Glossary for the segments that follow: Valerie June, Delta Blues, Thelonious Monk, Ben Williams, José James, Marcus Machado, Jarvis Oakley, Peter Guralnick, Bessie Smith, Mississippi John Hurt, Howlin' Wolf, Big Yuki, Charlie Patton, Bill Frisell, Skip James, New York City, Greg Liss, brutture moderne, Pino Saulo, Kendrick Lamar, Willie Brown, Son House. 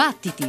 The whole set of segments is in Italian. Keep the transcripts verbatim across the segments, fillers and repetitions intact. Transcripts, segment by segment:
Battiti!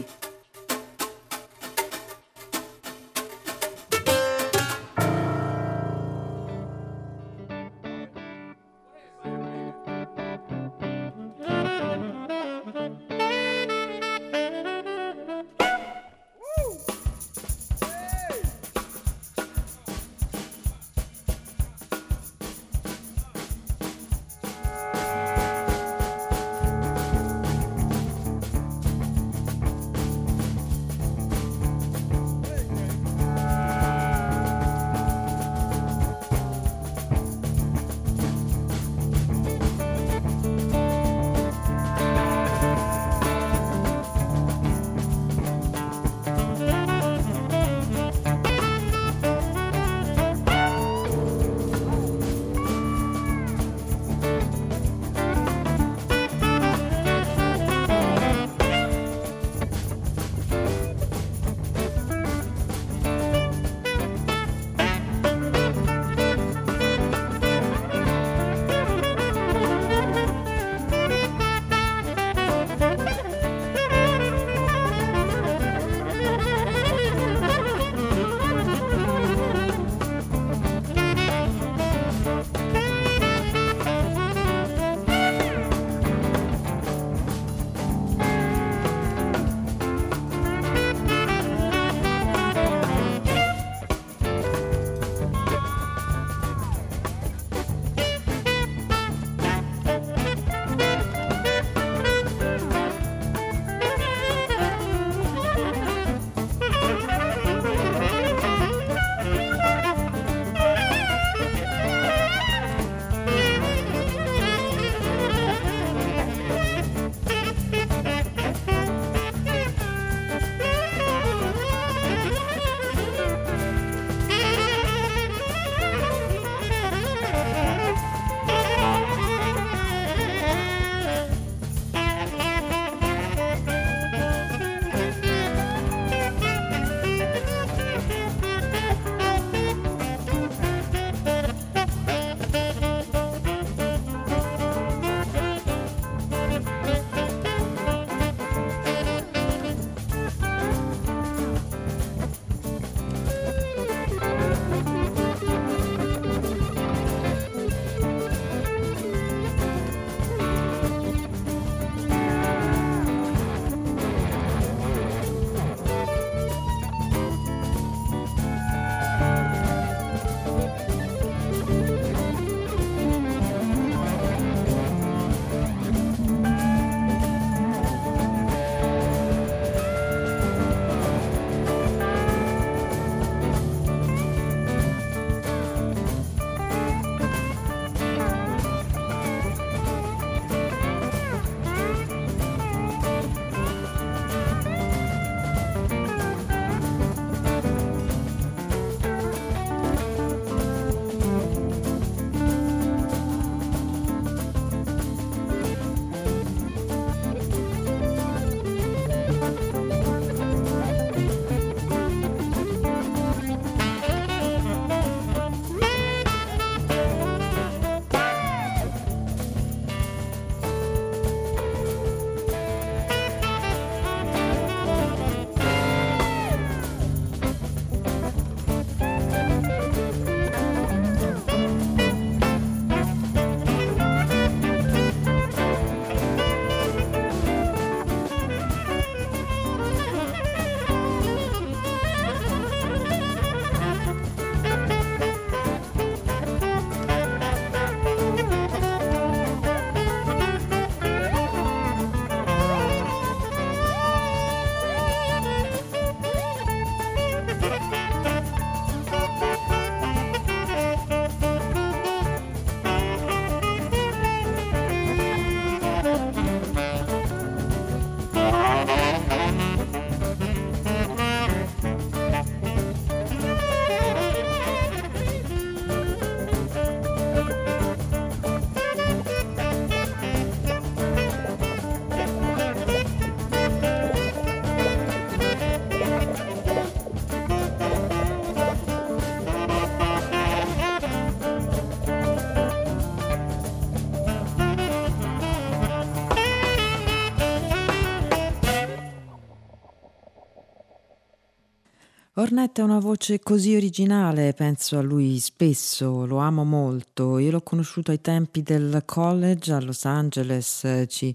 Ornette ha una voce così originale, penso a lui spesso, lo amo molto. Io l'ho conosciuto ai tempi del college a Los Angeles, ci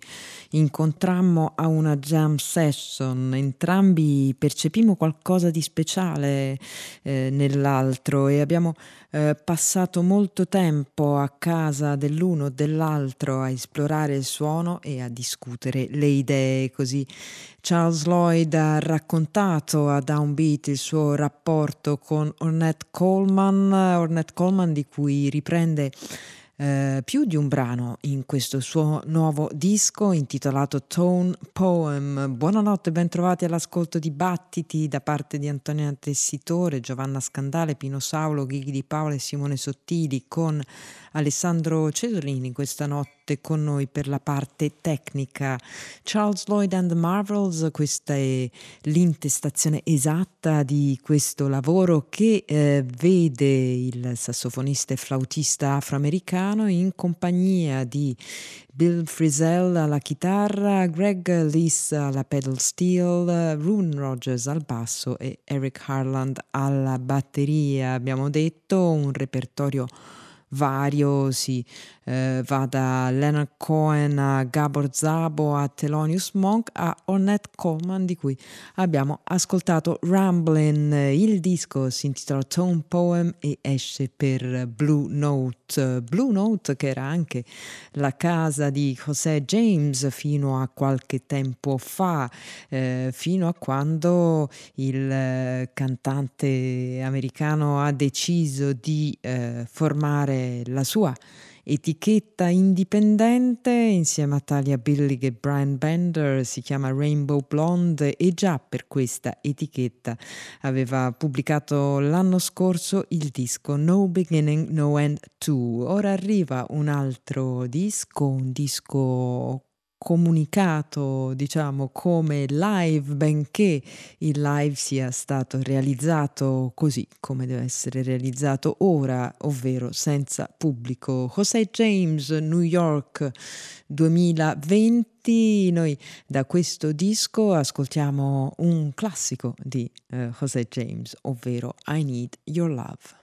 incontrammo a una jam session, entrambi percepimmo qualcosa di speciale eh, nell'altro e abbiamo eh, passato molto tempo a casa dell'uno o dell'altro a esplorare il suono e a discutere le idee. Così Charles Lloyd ha raccontato a Downbeat il suo rapporto con Ornette Coleman, Ornette Coleman di cui riprende eh, più di un brano in questo suo nuovo disco intitolato Tone Poem. Buonanotte, bentrovati all'ascolto di Battiti da parte di Antonia Tessitore, Giovanna Scandale, Pino Saulo, Ghighi Di Paola e Simone Sottili con Alessandro Cesolini questa notte con noi per la parte tecnica. Charles Lloyd and the Marvels, questa è l'intestazione esatta di questo lavoro che eh, vede il sassofonista e flautista afroamericano in compagnia di Bill Frisell alla chitarra, Greg Liss alla pedal steel, Rune Rogers al basso e Eric Harland alla batteria. Abbiamo detto un repertorio vario, si eh, va da Leonard Cohen a Gabor Szabo a Thelonious Monk a Ornette Coleman, di cui abbiamo ascoltato Ramblin'. Il disco si intitola Tone Poem e esce per Blue Note. Blue Note, che era anche la casa di José James fino a qualche tempo fa, eh, fino a quando il eh, cantante americano ha deciso di eh, formare la sua etichetta indipendente insieme a Talia Billig e Brian Bender. Si chiama Rainbow Blonde e già per questa etichetta aveva pubblicato l'anno scorso il disco No Beginning No End due. Ora arriva un altro disco, un disco comunicato, diciamo, come live, benché il live sia stato realizzato così come deve essere realizzato ora, ovvero senza pubblico. José James, New York duemilaventi. Noi da questo disco ascoltiamo un classico di eh, José James, ovvero I Need Your Love.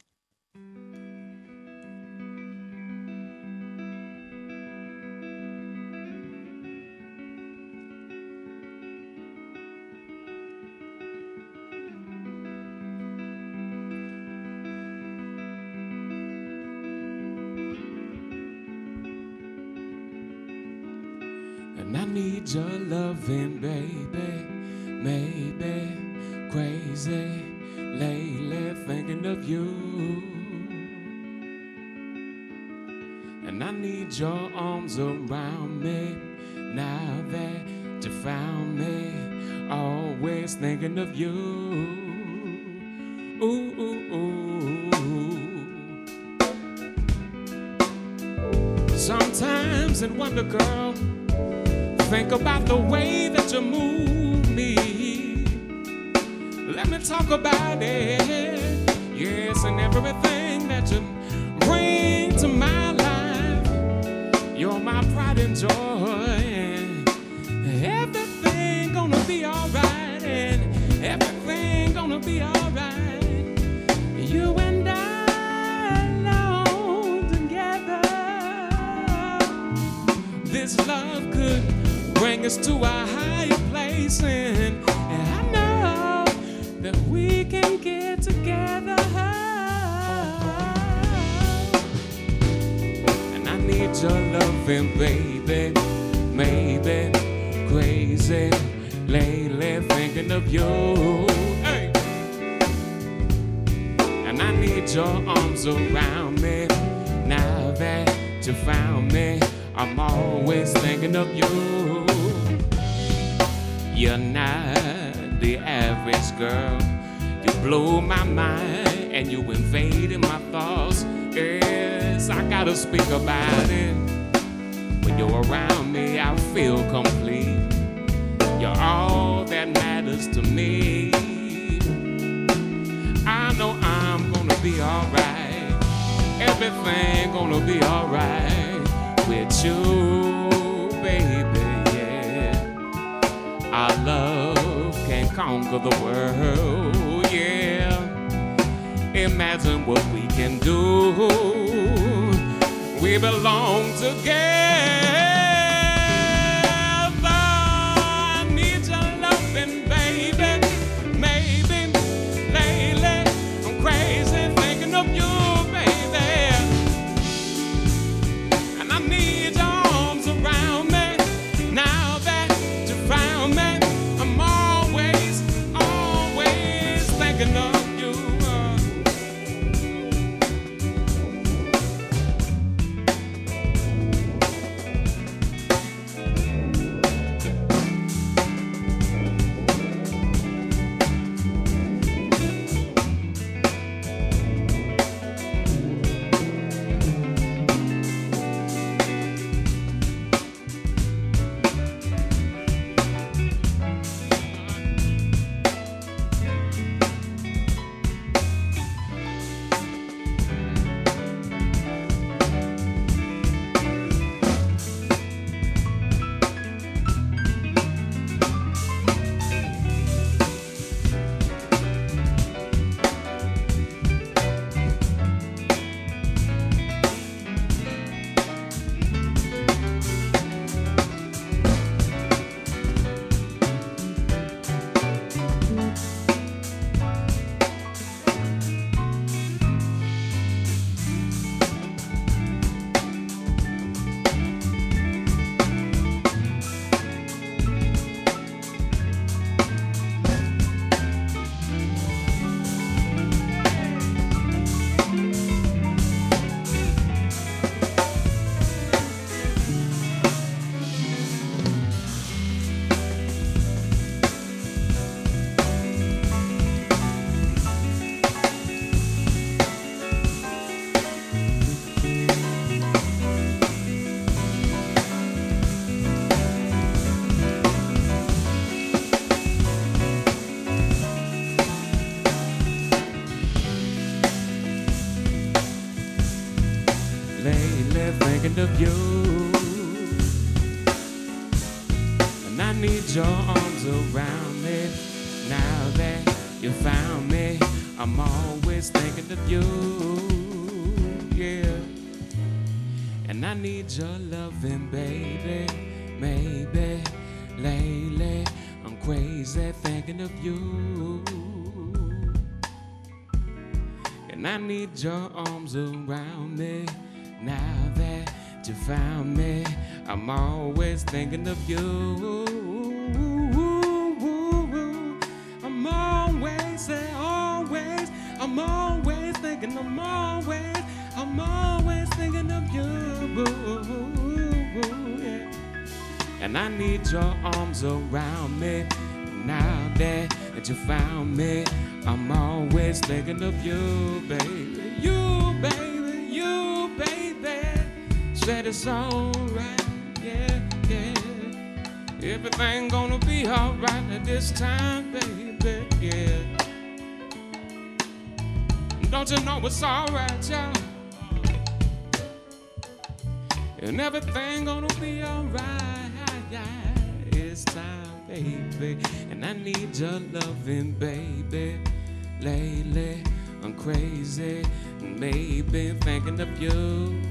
Your loving, baby, maybe crazy lately thinking of you. And I need your arms around me now that you found me, always thinking of you. Ooh, ooh, ooh. Sometimes in Wonder Girl, think about the way that you move me. Let me talk about it. Yes, and everything that you bring to my life. You're my pride and joy. And everything gonna be alright. And everything gonna be alright. You and I. This love could bring us to a higher place, and, and I know that we can get together. And I need your loving, baby, maybe crazy lately thinking of you. Hey. And I need your arms around me now that you found me. I'm always thinking of you. You're not the average girl. You blow my mind and you invaded my thoughts. Yes, I gotta speak about it. When you're around me, I feel complete. You're all that matters to me. I know I'm gonna be alright. Everything gonna be alright with you, baby, yeah. Our love can conquer the world, yeah. imagine what we can do. We belong together. I need your loving, baby. Maybe lately I'm crazy thinking of you, baby. And I need your arms around me. Now that you found me, I'm always, always thinking of. Of you, and I need your arms around me. Now that you found me, I'm always thinking of you, yeah. And I need your loving, baby. Maybe lately I'm crazy thinking of you, and I need your arms around me. Now that you found me, I'm always thinking of you. I'm always, always, I'm always thinking, I'm always, I'm always thinking of you. Yeah. And I need your arms around me. Now that you found me, I'm always thinking of you, baby. You, baby, you, baby. That it's alright, yeah, yeah. Everything gonna be alright at this time, baby, yeah. Don't you know it's alright, y'all? And everything gonna be alright, it's time, baby. And I need your loving, baby. Lately, I'm crazy, maybe thinking of you.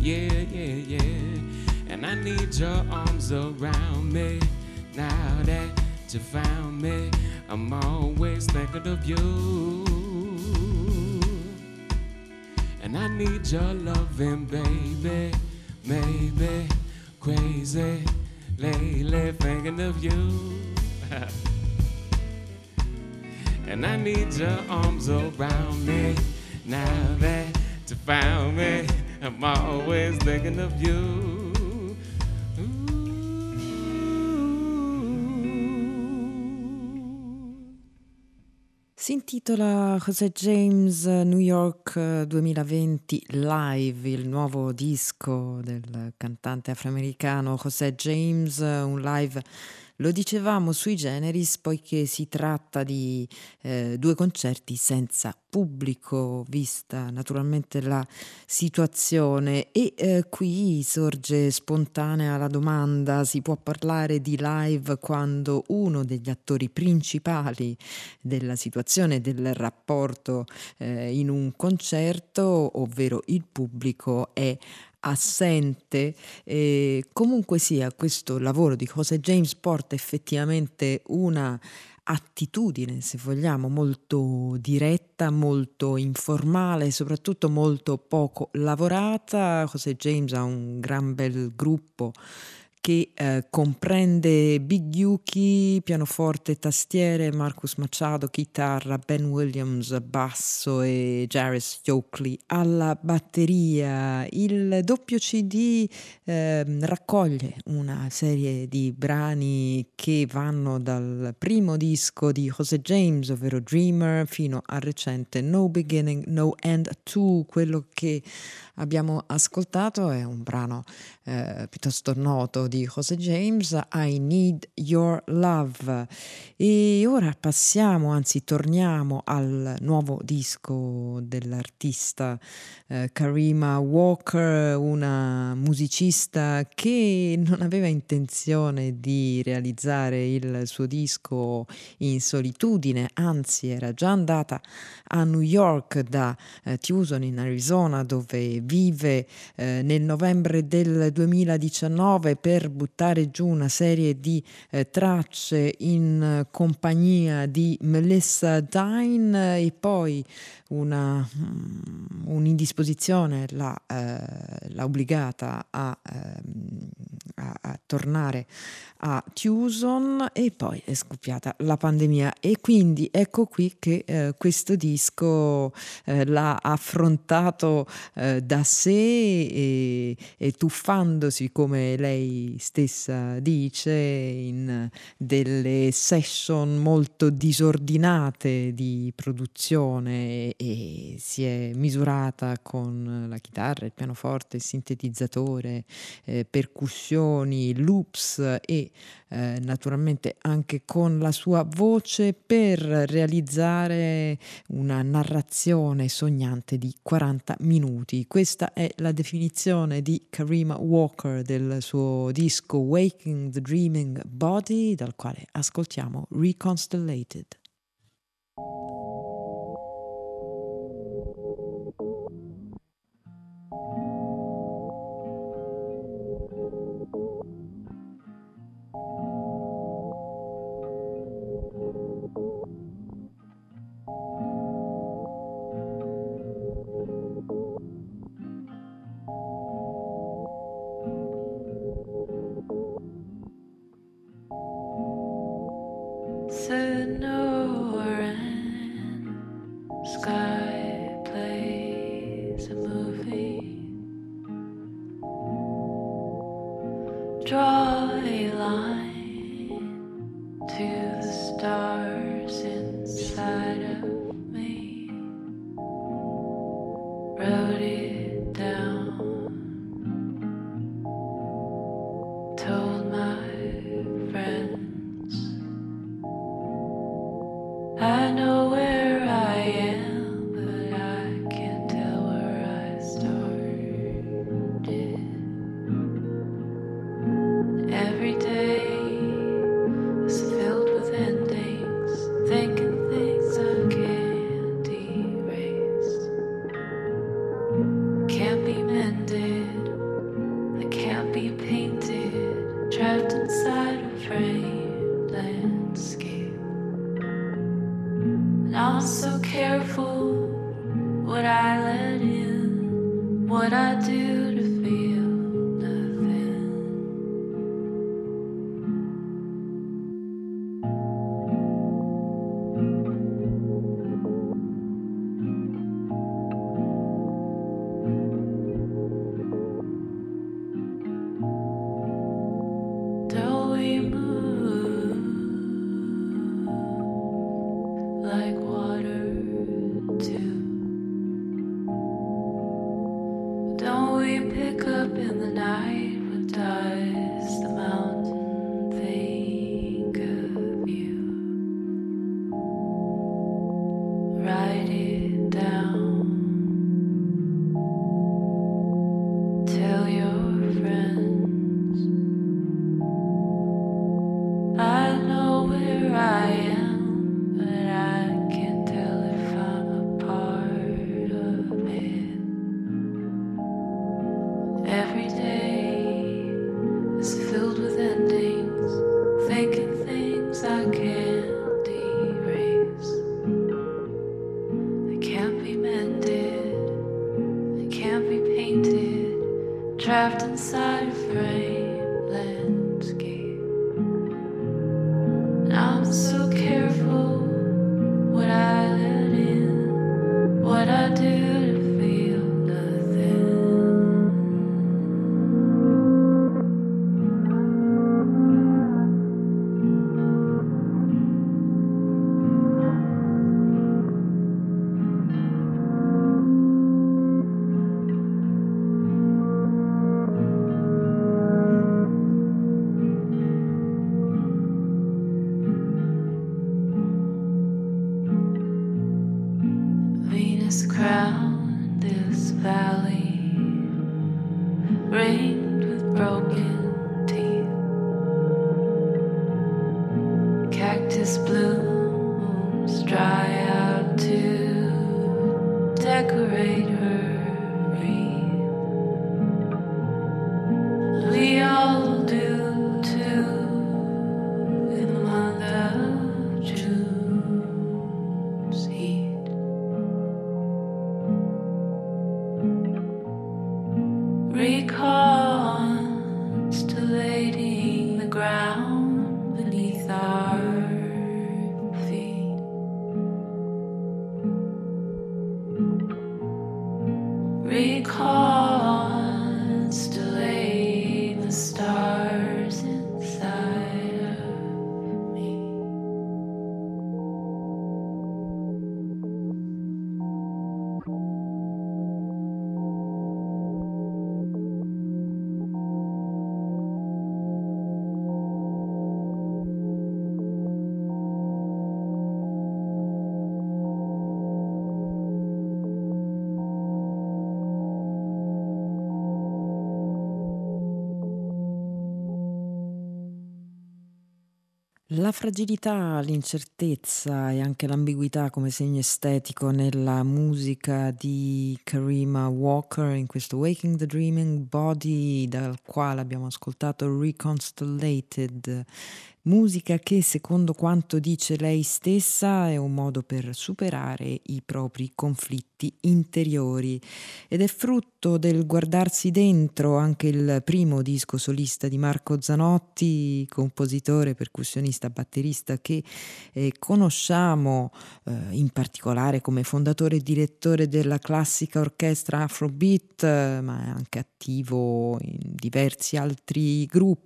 Yeah, yeah, yeah. And I need your arms around me. Now that you found me, I'm always thinking of you. And I need your loving, baby. Maybe crazy lately thinking of you. And I need your arms around me. Now that you found me, I'm always thinking of you. Si intitola José James New York duemilaventi Live, il nuovo disco del cantante afroamericano José James, un live Lo dicevamo sui generis, poiché si tratta di eh, due concerti senza pubblico, vista naturalmente la situazione, e eh, qui sorge spontanea la domanda: si può parlare di live quando uno degli attori principali della situazione, del rapporto eh, in un concerto, ovvero il pubblico, è assente? E comunque sia, questo lavoro di José James porta effettivamente una attitudine, se vogliamo, molto diretta, molto informale, soprattutto molto poco lavorata. José James ha un gran bel gruppo che eh, comprende Big Yuki, pianoforte, tastiere, Marcus Machado, chitarra, Ben Williams, basso e Jarvis Oakley alla batteria. Il doppio C D eh, raccoglie una serie di brani che vanno dal primo disco di José James, ovvero Dreamer, fino al recente No Beginning, No End due. Quello che abbiamo ascoltato è un brano eh, piuttosto noto di José James, I Need Your Love. E ora passiamo, anzi torniamo al nuovo disco dell'artista eh, Karima Walker, una musicista che non aveva intenzione di realizzare il suo disco in solitudine, anzi era già andata a New York da eh, Tucson in Arizona, dove vive eh, nel novembre del duemiladiciannove, per buttare giù una serie di eh, tracce in eh, compagnia di Melissa Dine, eh, e poi una, um, un'indisposizione l'ha, eh, l'ha obbligata a, eh, a, a tornare a Tucson, e poi è scoppiata la pandemia, e quindi ecco qui che eh, questo disco eh, l'ha affrontato eh, da sé e, e tuffandosi, come lei stessa dice, in delle session molto disordinate di produzione, e si è misurata con la chitarra, il pianoforte, il sintetizzatore, eh, percussioni, loops e eh, naturalmente anche con la sua voce, per realizzare una narrazione sognante di quaranta minuti. Questa è la definizione di Karima Walker del suo disco Waking the Dreaming Body, dal quale ascoltiamo Reconstellated. Pick up in the night, what dies the mountain thing. can't be painted, trapped inside a frame landscape. And I'm so careful what I let in, what I do. La fragilità, l'incertezza e anche l'ambiguità come segno estetico nella musica di Karima Walker in questo Waking the Dreaming Body, dal quale abbiamo ascoltato Reconstellated, musica che secondo quanto dice lei stessa è un modo per superare i propri conflitti interiori ed è frutto del guardarsi dentro. Anche il primo disco solista di Marco Zanotti, compositore, percussionista, batterista che eh, conosciamo eh, in particolare come fondatore e direttore della classica orchestra Afrobeat, eh, ma è anche attivo in diversi altri gruppi.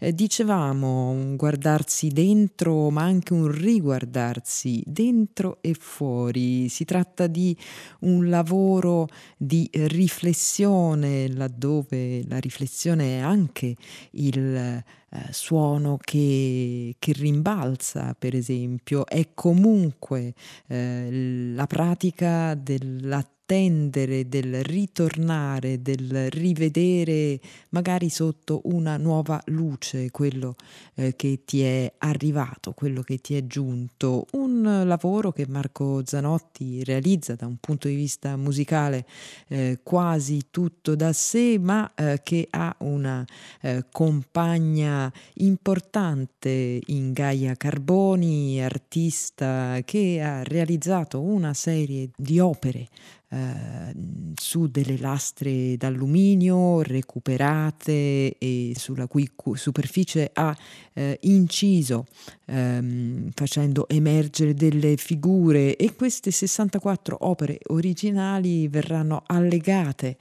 Eh, dicevamo un guardarsi dentro ma anche un riguardarsi dentro e fuori. Si tratta di un lavoro di riflessione, laddove la riflessione è anche il Eh, suono che, che rimbalza, per esempio, è comunque eh, la pratica dell'attendere, del ritornare, del rivedere magari sotto una nuova luce quello eh, che ti è arrivato, quello che ti è giunto. Un lavoro che Marco Zanotti realizza da un punto di vista musicale eh, quasi tutto da sé, ma eh, che ha una eh, compagna importante in Gaia Carboni, artista che ha realizzato una serie di opere eh, su delle lastre d'alluminio recuperate e sulla cui superficie ha eh, inciso ehm, facendo emergere delle figure, e queste sessantaquattro opere originali verranno allegate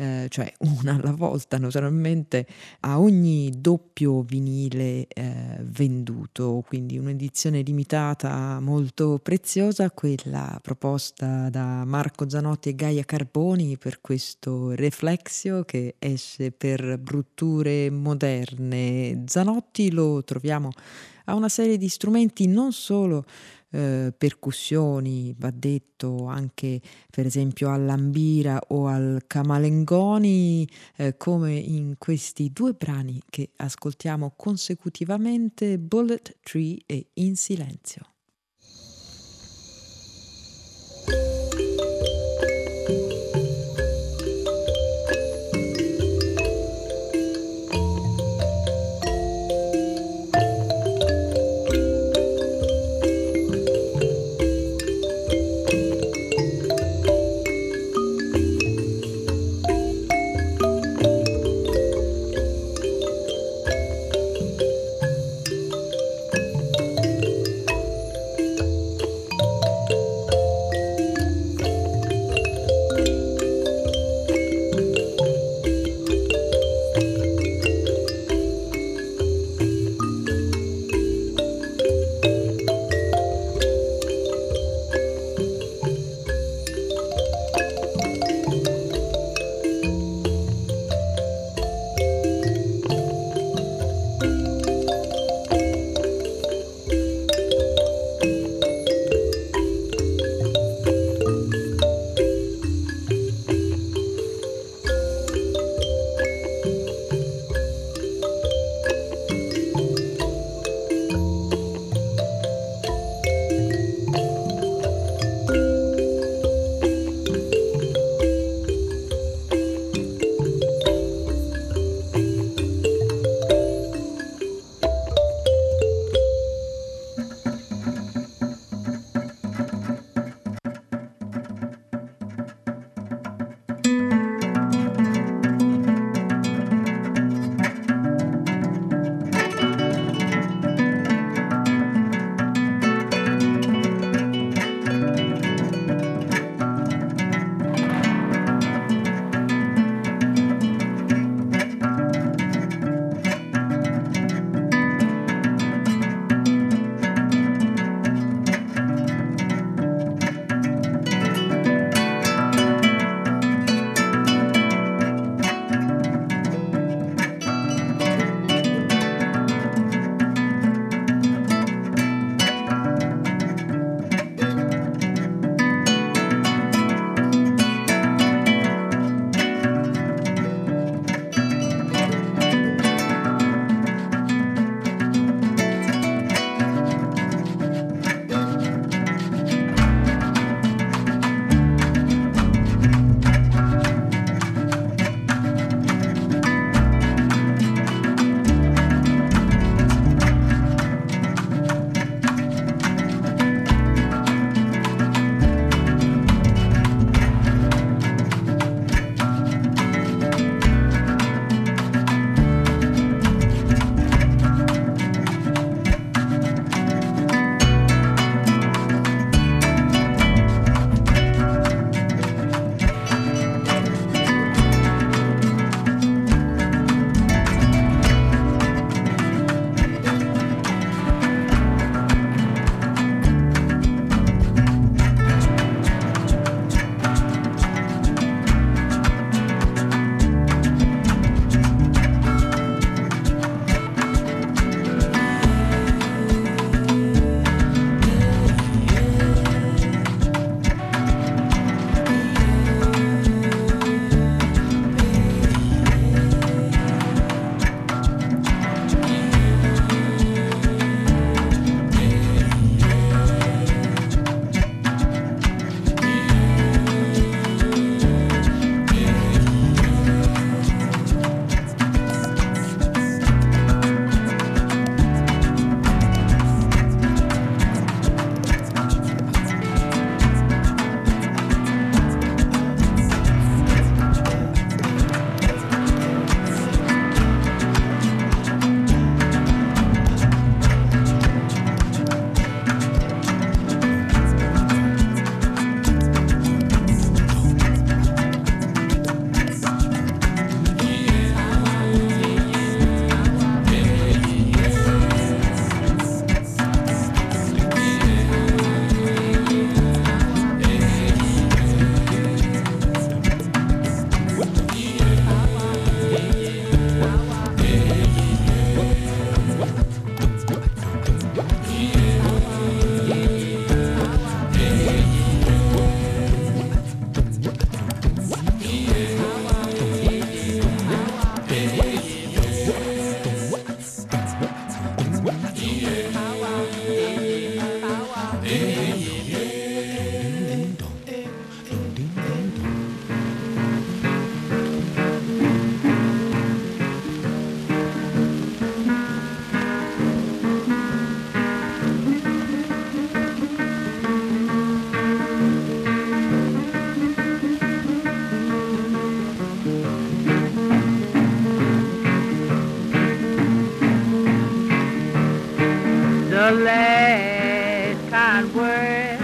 Eh, cioè una alla volta naturalmente a ogni doppio vinile eh, venduto, quindi un'edizione limitata molto preziosa, quella proposta da Marco Zanotti e Gaia Carboni per questo Reflexio che esce per Brutture Moderne. Zanotti lo troviamo a una serie di strumenti, non solo Eh, percussioni, va detto, anche per esempio all'ambira o al camalengoni, eh, come in questi due brani che ascoltiamo consecutivamente, Bullet Tree e In Silenzio. the last kind word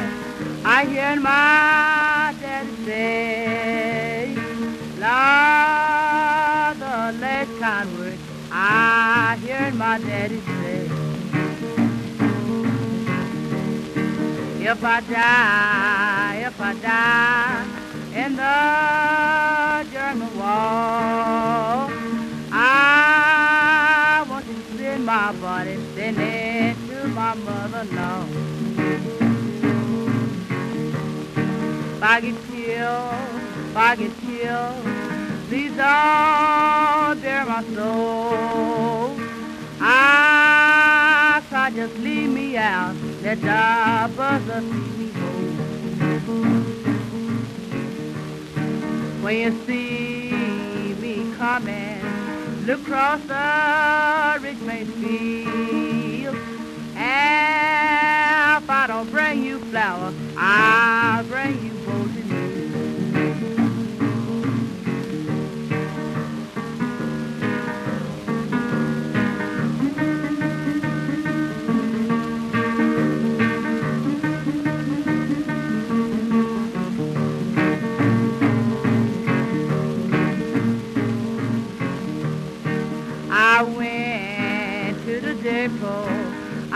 I hear my daddy say. Lord, the last kind word I hear my daddy say. If I die, if I die in the German wall, I want to send my body, send it to my mother-in-law. If I get killed, if I get killed, please don't bear my soul. I can't just leave me out, let the buzzer see me go. When you see me coming, look across the rich man's field. And if I don't bring you flour, I'll bring you golden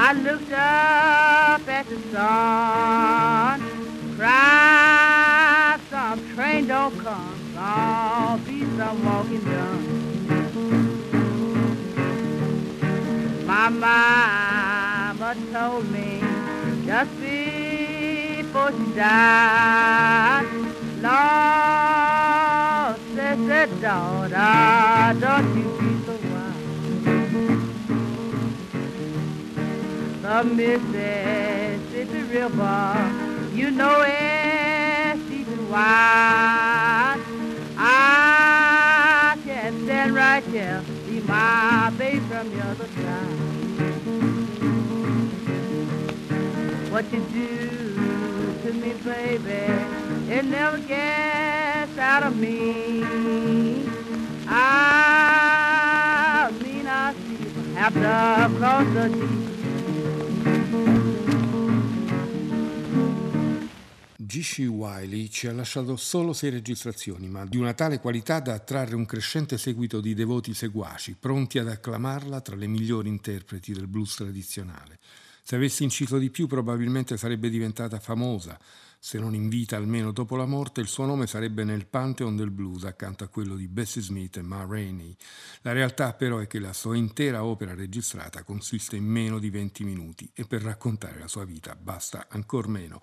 I looked up at the sun, cried, some train don't come, I'll be some walking done. My mama told me just before she died, Lord, said the daughter, don't you be so wild. The Mississippi River, you know it's deep and wide. I can't stand right here, see my baby from the other side. What you do to me, baby, it never gets out of me. I mean, I see you have to cross the deep. G C. Wiley ci ha lasciato solo sei registrazioni, ma di una tale qualità da trarre un crescente seguito di devoti seguaci, pronti ad acclamarla tra le migliori interpreti del blues tradizionale. Se avesse inciso di più, probabilmente sarebbe diventata famosa. Se non in vita, almeno dopo la morte, il suo nome sarebbe nel Pantheon del blues accanto a quello di Bessie Smith e Ma Rainey. La realtà però è che la sua intera opera registrata consiste in meno di venti minuti e per raccontare la sua vita basta ancor meno.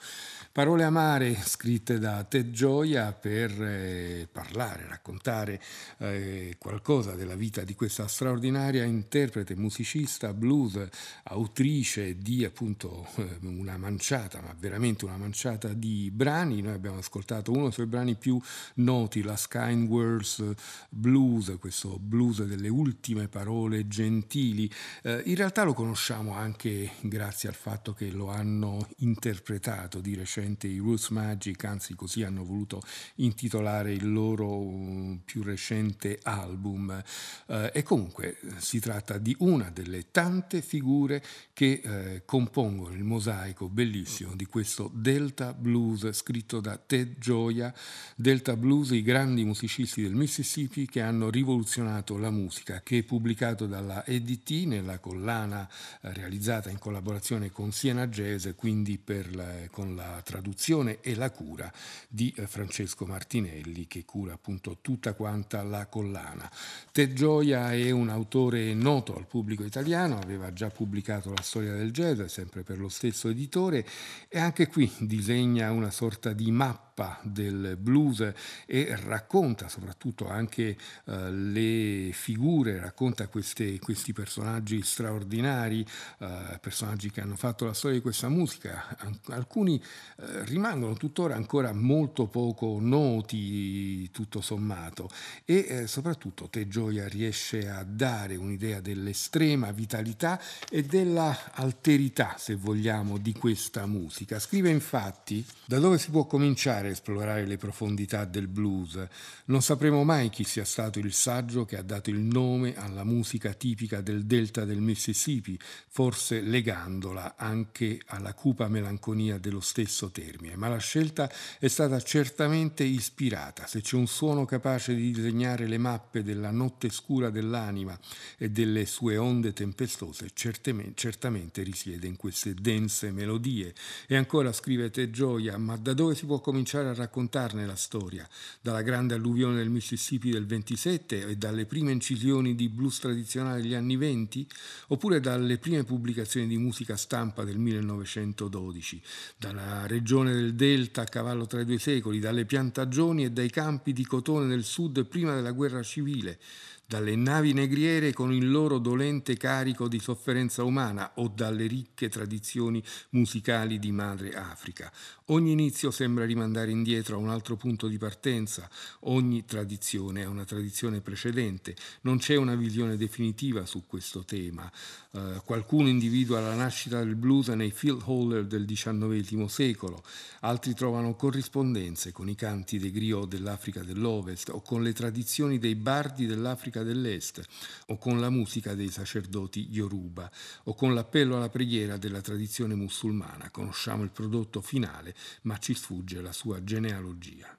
Parole amare scritte da Ted Gioia per eh, parlare, raccontare eh, qualcosa della vita di questa straordinaria interprete, musicista, blues, autrice di appunto eh, una manciata, ma veramente una manciata di di brani. Noi abbiamo ascoltato uno dei suoi brani più noti, la Skynworth Blues, questo blues delle ultime parole gentili. Eh, in realtà lo conosciamo anche grazie al fatto che lo hanno interpretato di recente i Roots Magic, anzi così hanno voluto intitolare il loro um, più recente album. Eh, e comunque si tratta di una delle tante figure che eh, compongono il mosaico bellissimo di questo Delta Blues Blues scritto da Ted Gioia. Delta Blues, i grandi musicisti del Mississippi che hanno rivoluzionato la musica, che è pubblicato dalla E D T nella collana eh, realizzata in collaborazione con Siena Jazz, quindi per la, con la traduzione e la cura di eh, Francesco Martinelli, che cura appunto tutta quanta la collana. Ted Gioia è un autore noto al pubblico italiano, aveva già pubblicato La storia del jazz, sempre per lo stesso editore, e anche qui disegna una sorta di mappa del blues e racconta soprattutto anche eh, le figure, racconta queste, questi personaggi straordinari, eh, personaggi che hanno fatto la storia di questa musica. Alcuni eh, rimangono tuttora ancora molto poco noti tutto sommato, e eh, soprattutto Ted Gioia riesce a dare un'idea dell'estrema vitalità e della alterità, se vogliamo, di questa musica. Scrive infatti: da dove si può cominciare andare a esplorare le profondità del blues. Non sapremo mai chi sia stato il saggio che ha dato il nome alla musica tipica del delta del Mississippi, forse legandola anche alla cupa melanconia dello stesso termine, ma la scelta è stata certamente ispirata. Se c'è un suono capace di disegnare le mappe della notte scura dell'anima e delle sue onde tempestose, certamente, certamente risiede in queste dense melodie. E ancora scrive Ted Gioia: ma da dove si può cominciare a raccontarne la storia? Dalla grande alluvione del Mississippi del ventisette e dalle prime incisioni di blues tradizionali degli anni venti? Oppure dalle prime pubblicazioni di musica stampa del millenovecentododici? Dalla regione del Delta a cavallo tra i due secoli, dalle piantagioni e dai campi di cotone nel sud prima della guerra civile, dalle navi negriere con il loro dolente carico di sofferenza umana o dalle ricche tradizioni musicali di madre Africa. Ogni inizio sembra rimandare indietro a un altro punto di partenza, ogni tradizione è una tradizione precedente, non c'è una visione definitiva su questo tema. Eh, qualcuno individua la nascita del blues nei field holler del diciannovesimo secolo, altri trovano corrispondenze con i canti dei griot dell'Africa dell'Ovest o con le tradizioni dei bardi dell'Africa dell'Est o con la musica dei sacerdoti Yoruba o con l'appello alla preghiera della tradizione musulmana. Conosciamo il prodotto finale, ma ci sfugge la sua genealogia.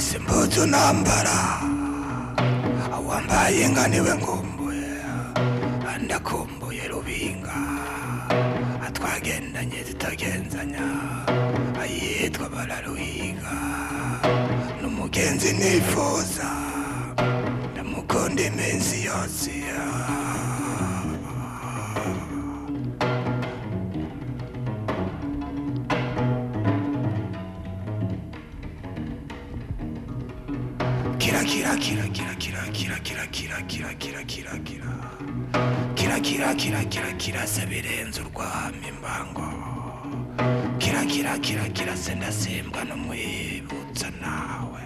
Simbuzo nambara awambaye nganiwe ngombo andakombo yerubinga atwagenda nyezitagenzanya ayitwa bararuhiga numugenzi nifuza ndamukonde iminsi yose. Kira kira kira kira kira kira kira kira kira kira kira kira kira kira kira kira sebirenze urwamo imbango kira kira kira kira senda simbwa n'umwibutsa nawe.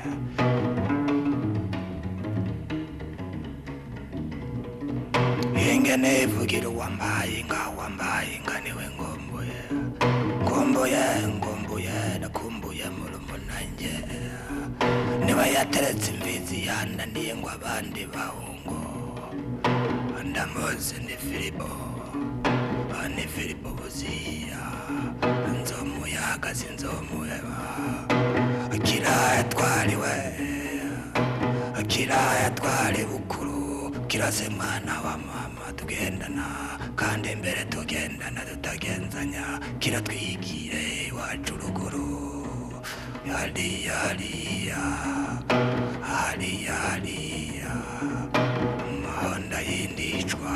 Ingene ivugira uwambaye inga wambaye inga niwe ngombuye ngombuye ngombuye nakumbuye murumuna niba yateretse imbizi yananiye ngo abandi bahungo andamuze ni Filipo ni Filipo buziya nzomuyagaze nzomuheba akira yatwariwe akira yatware bukuru kirasemana wa mama tugendana kandi imbere tugendana tutagenzanya kiratwigire iwacu ruguru. Yali yali ya, yali yali ya, manda indi chwa.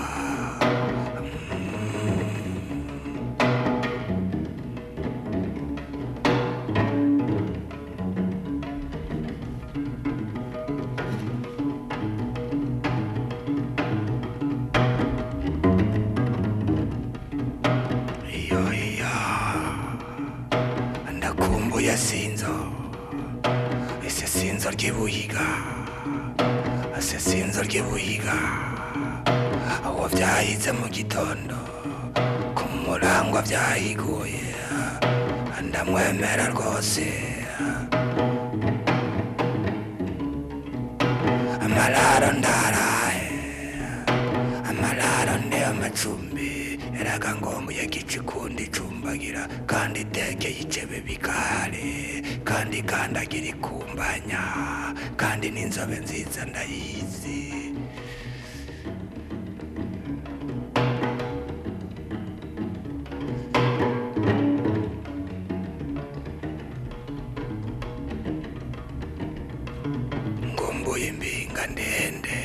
Kibuhiga asesinzo kibuhiga awavyahize mu gitondo ku murango vyahiguye andamwemera rwose amalaro ndaraye amalaro ne amacumbi eraga ngombo ya gicikundi cumbagira kandi teke yicebe bikare kandi kandagira kumbanya kandi n'inzobe nziza ndayizi. Ngombo y'imbinga ndende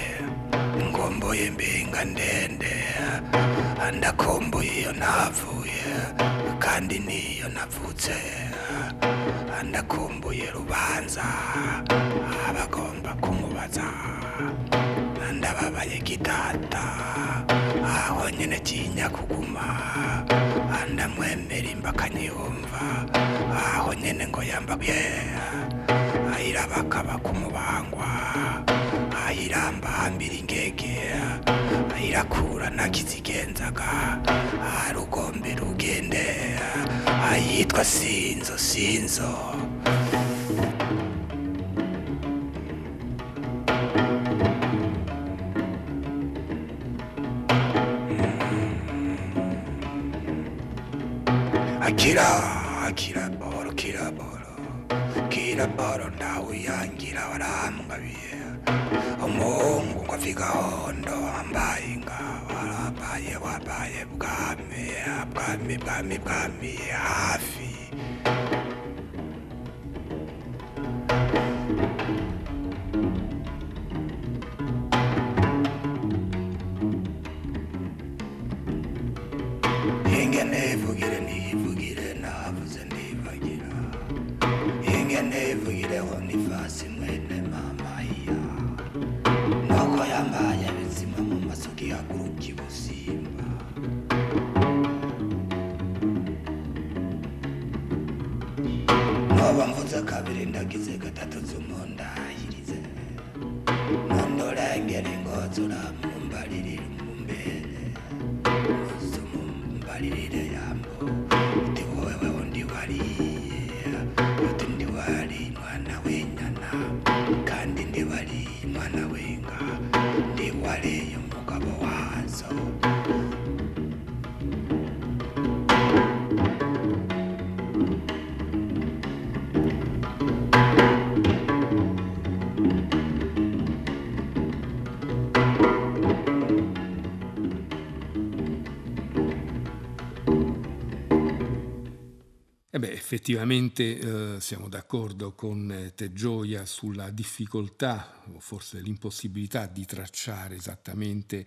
ngombo y'imbinga ndende andakombo iyo navuye kandi niyo navutse ndakumbuye rubanza abagomba kumubaza ndababaye kitata aho nyine tinya kuguma ndamwemera imbakanyumva aho nyine ngo yambabye ayirabakaba kumubangwa ayiramba ambira ingege ayirakura nakizigenzaga arugombe rugende ayitwa sinzo sinzo Akira, akira boro, kira boro, kira boro ndawe yangira waramgabiye umungu kwafika hondo ambaye ngabaye wabaye bwami bwami bwami bwami hafi Effettivamente eh, siamo d'accordo con Ted Gioia sulla difficoltà o forse l'impossibilità di tracciare esattamente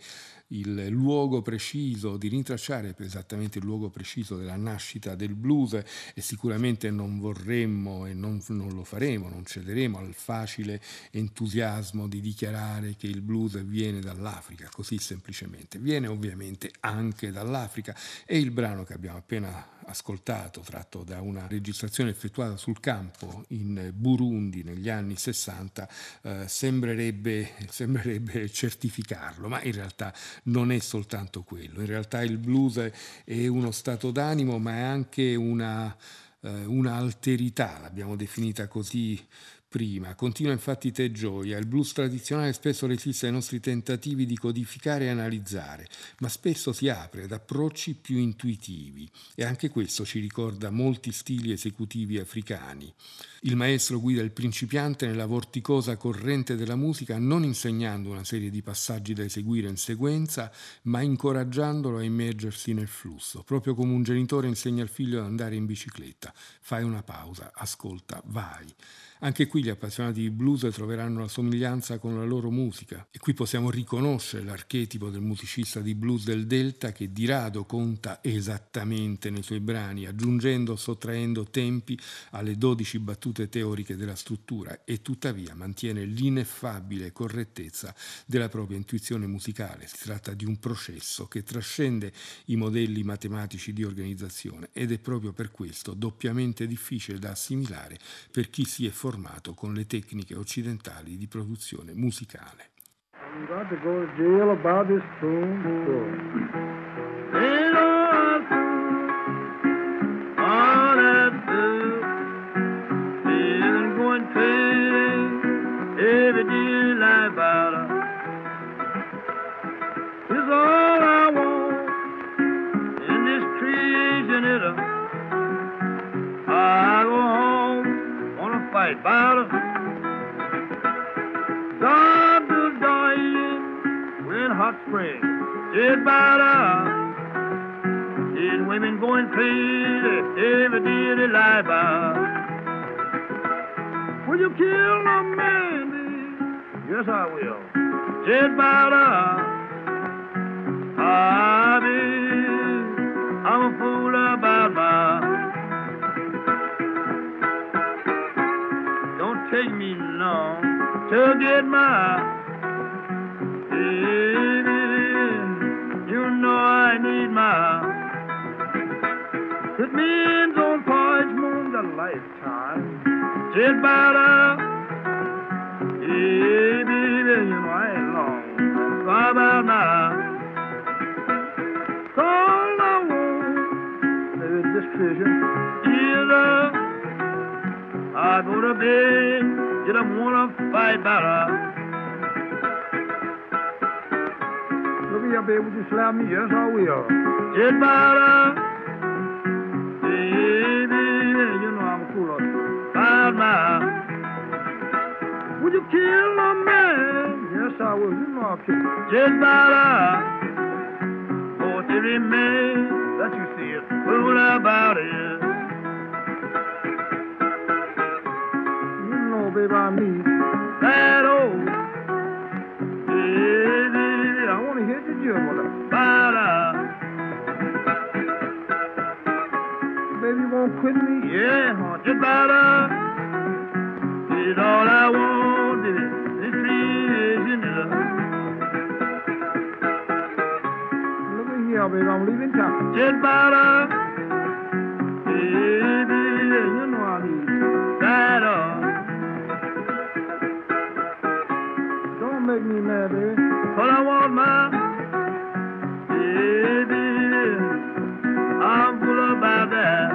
il luogo preciso, di rintracciare esattamente il luogo preciso della nascita del blues e sicuramente non vorremmo e non, non lo faremo, non cederemo al facile entusiasmo di dichiarare che il blues viene dall'Africa, così semplicemente. Viene ovviamente anche dall'Africa e il brano che abbiamo appena ascoltato, tratto da una registrazione effettuata sul campo in Burundi negli anni sessanta, eh, sembrerebbe, sembrerebbe certificarlo, ma in realtà non è soltanto quello. In realtà il blues è uno stato d'animo, ma è anche una, eh, una alterità, l'abbiamo definita così prima. Continua infatti Ted Gioia: il blues tradizionale spesso resiste ai nostri tentativi di codificare e analizzare, ma spesso si apre ad approcci più intuitivi, e anche questo ci ricorda molti stili esecutivi africani. Il maestro guida il principiante nella vorticosa corrente della musica, non insegnando una serie di passaggi da eseguire in sequenza, ma incoraggiandolo a immergersi nel flusso, proprio come un genitore insegna al figlio ad andare in bicicletta: fai una pausa, ascolta, vai. Anche qui gli appassionati di blues troveranno la somiglianza con la loro musica, e qui possiamo riconoscere l'archetipo del musicista di blues del Delta, che di rado conta esattamente nei suoi brani, aggiungendo o sottraendo tempi alle dodici battute teoriche della struttura, e tuttavia mantiene l'ineffabile correttezza della propria intuizione musicale. Si tratta di un processo che trascende i modelli matematici di organizzazione ed è proprio per questo doppiamente difficile da assimilare per chi si è formato con le tecniche occidentali di produzione musicale. I'm going to go to jail about this tune. All I do is go and tell every day lie about her. It's all I want in this treason it up. I go home on a fight about her. Hot spring, it's about us. These women going crazy every day they lie about us. Will you kill a man, baby? Yes, I will. It's about us. I mean, I'm a fool about my. Don't take me long to get my. that man don't parch moon the lifetime. Just about up. Yeah, baby, you know I ain't long. So about now. All I want is this vision. Heal up. I go to bed. You don't want to fight better. Look here, baby, would you slap me? Yes, I will. Just about up. Would you kill a man? Yes, I will. You know I'll kill you. Just about a ordinary man that you see it. Well, what about it? You know, baby, I need that old. Yeah, I want to hit the gym with a bada. Baby, you won't quit me? Yeah, huh? Just about a. It's all I want is this reason to love. Look at here, baby, I'm leaving town. Just about up. Baby, you know I need that up. Don't make me mad, baby. All I want, my baby, I'm full about that.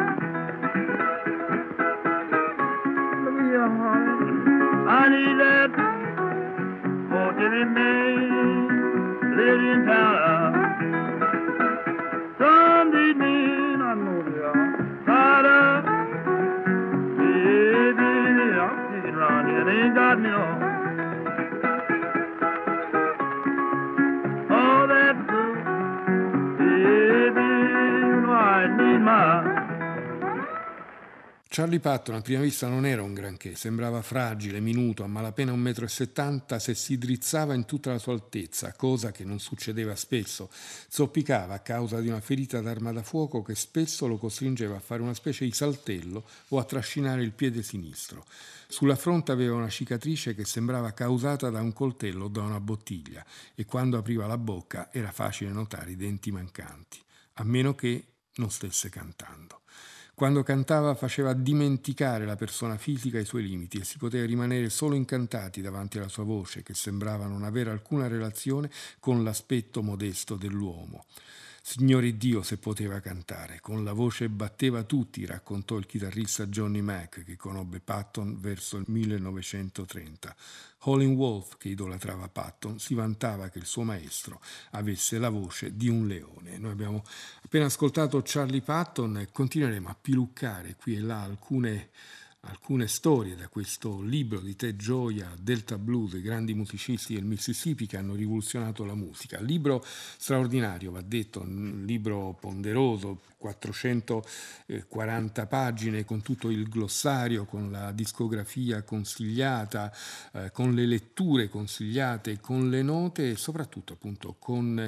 Charlie Patton a prima vista non era un granché, sembrava fragile, minuto, a malapena un metro e settanta se si drizzava in tutta la sua altezza, cosa che non succedeva spesso. Zoppicava a causa di una ferita d'arma da fuoco che spesso lo costringeva a fare una specie di saltello o a trascinare il piede sinistro. Sulla fronte aveva una cicatrice che sembrava causata da un coltello o da una bottiglia e quando apriva la bocca era facile notare i denti mancanti, a meno che non stesse cantando. Quando cantava faceva dimenticare la persona fisica e i suoi limiti e si poteva rimanere solo incantati davanti alla sua voce che sembrava non avere alcuna relazione con l'aspetto modesto dell'uomo. Signore Dio se poteva cantare, con la voce batteva tutti, raccontò il chitarrista Johnny Mack che conobbe Patton verso il millenovecentotrenta. Howlin' Wolf, che idolatrava Patton, si vantava che il suo maestro avesse la voce di un leone. Noi abbiamo appena ascoltato Charlie Patton e continueremo a piluccare qui e là alcune, alcune storie da questo libro di Ted Gioia, Delta Blues, i grandi musicisti del Mississippi che hanno rivoluzionato la musica. Libro straordinario, va detto, un libro ponderoso, quattrocentoquaranta pagine con tutto il glossario, con la discografia consigliata, eh, con le letture consigliate, con le note e soprattutto appunto con,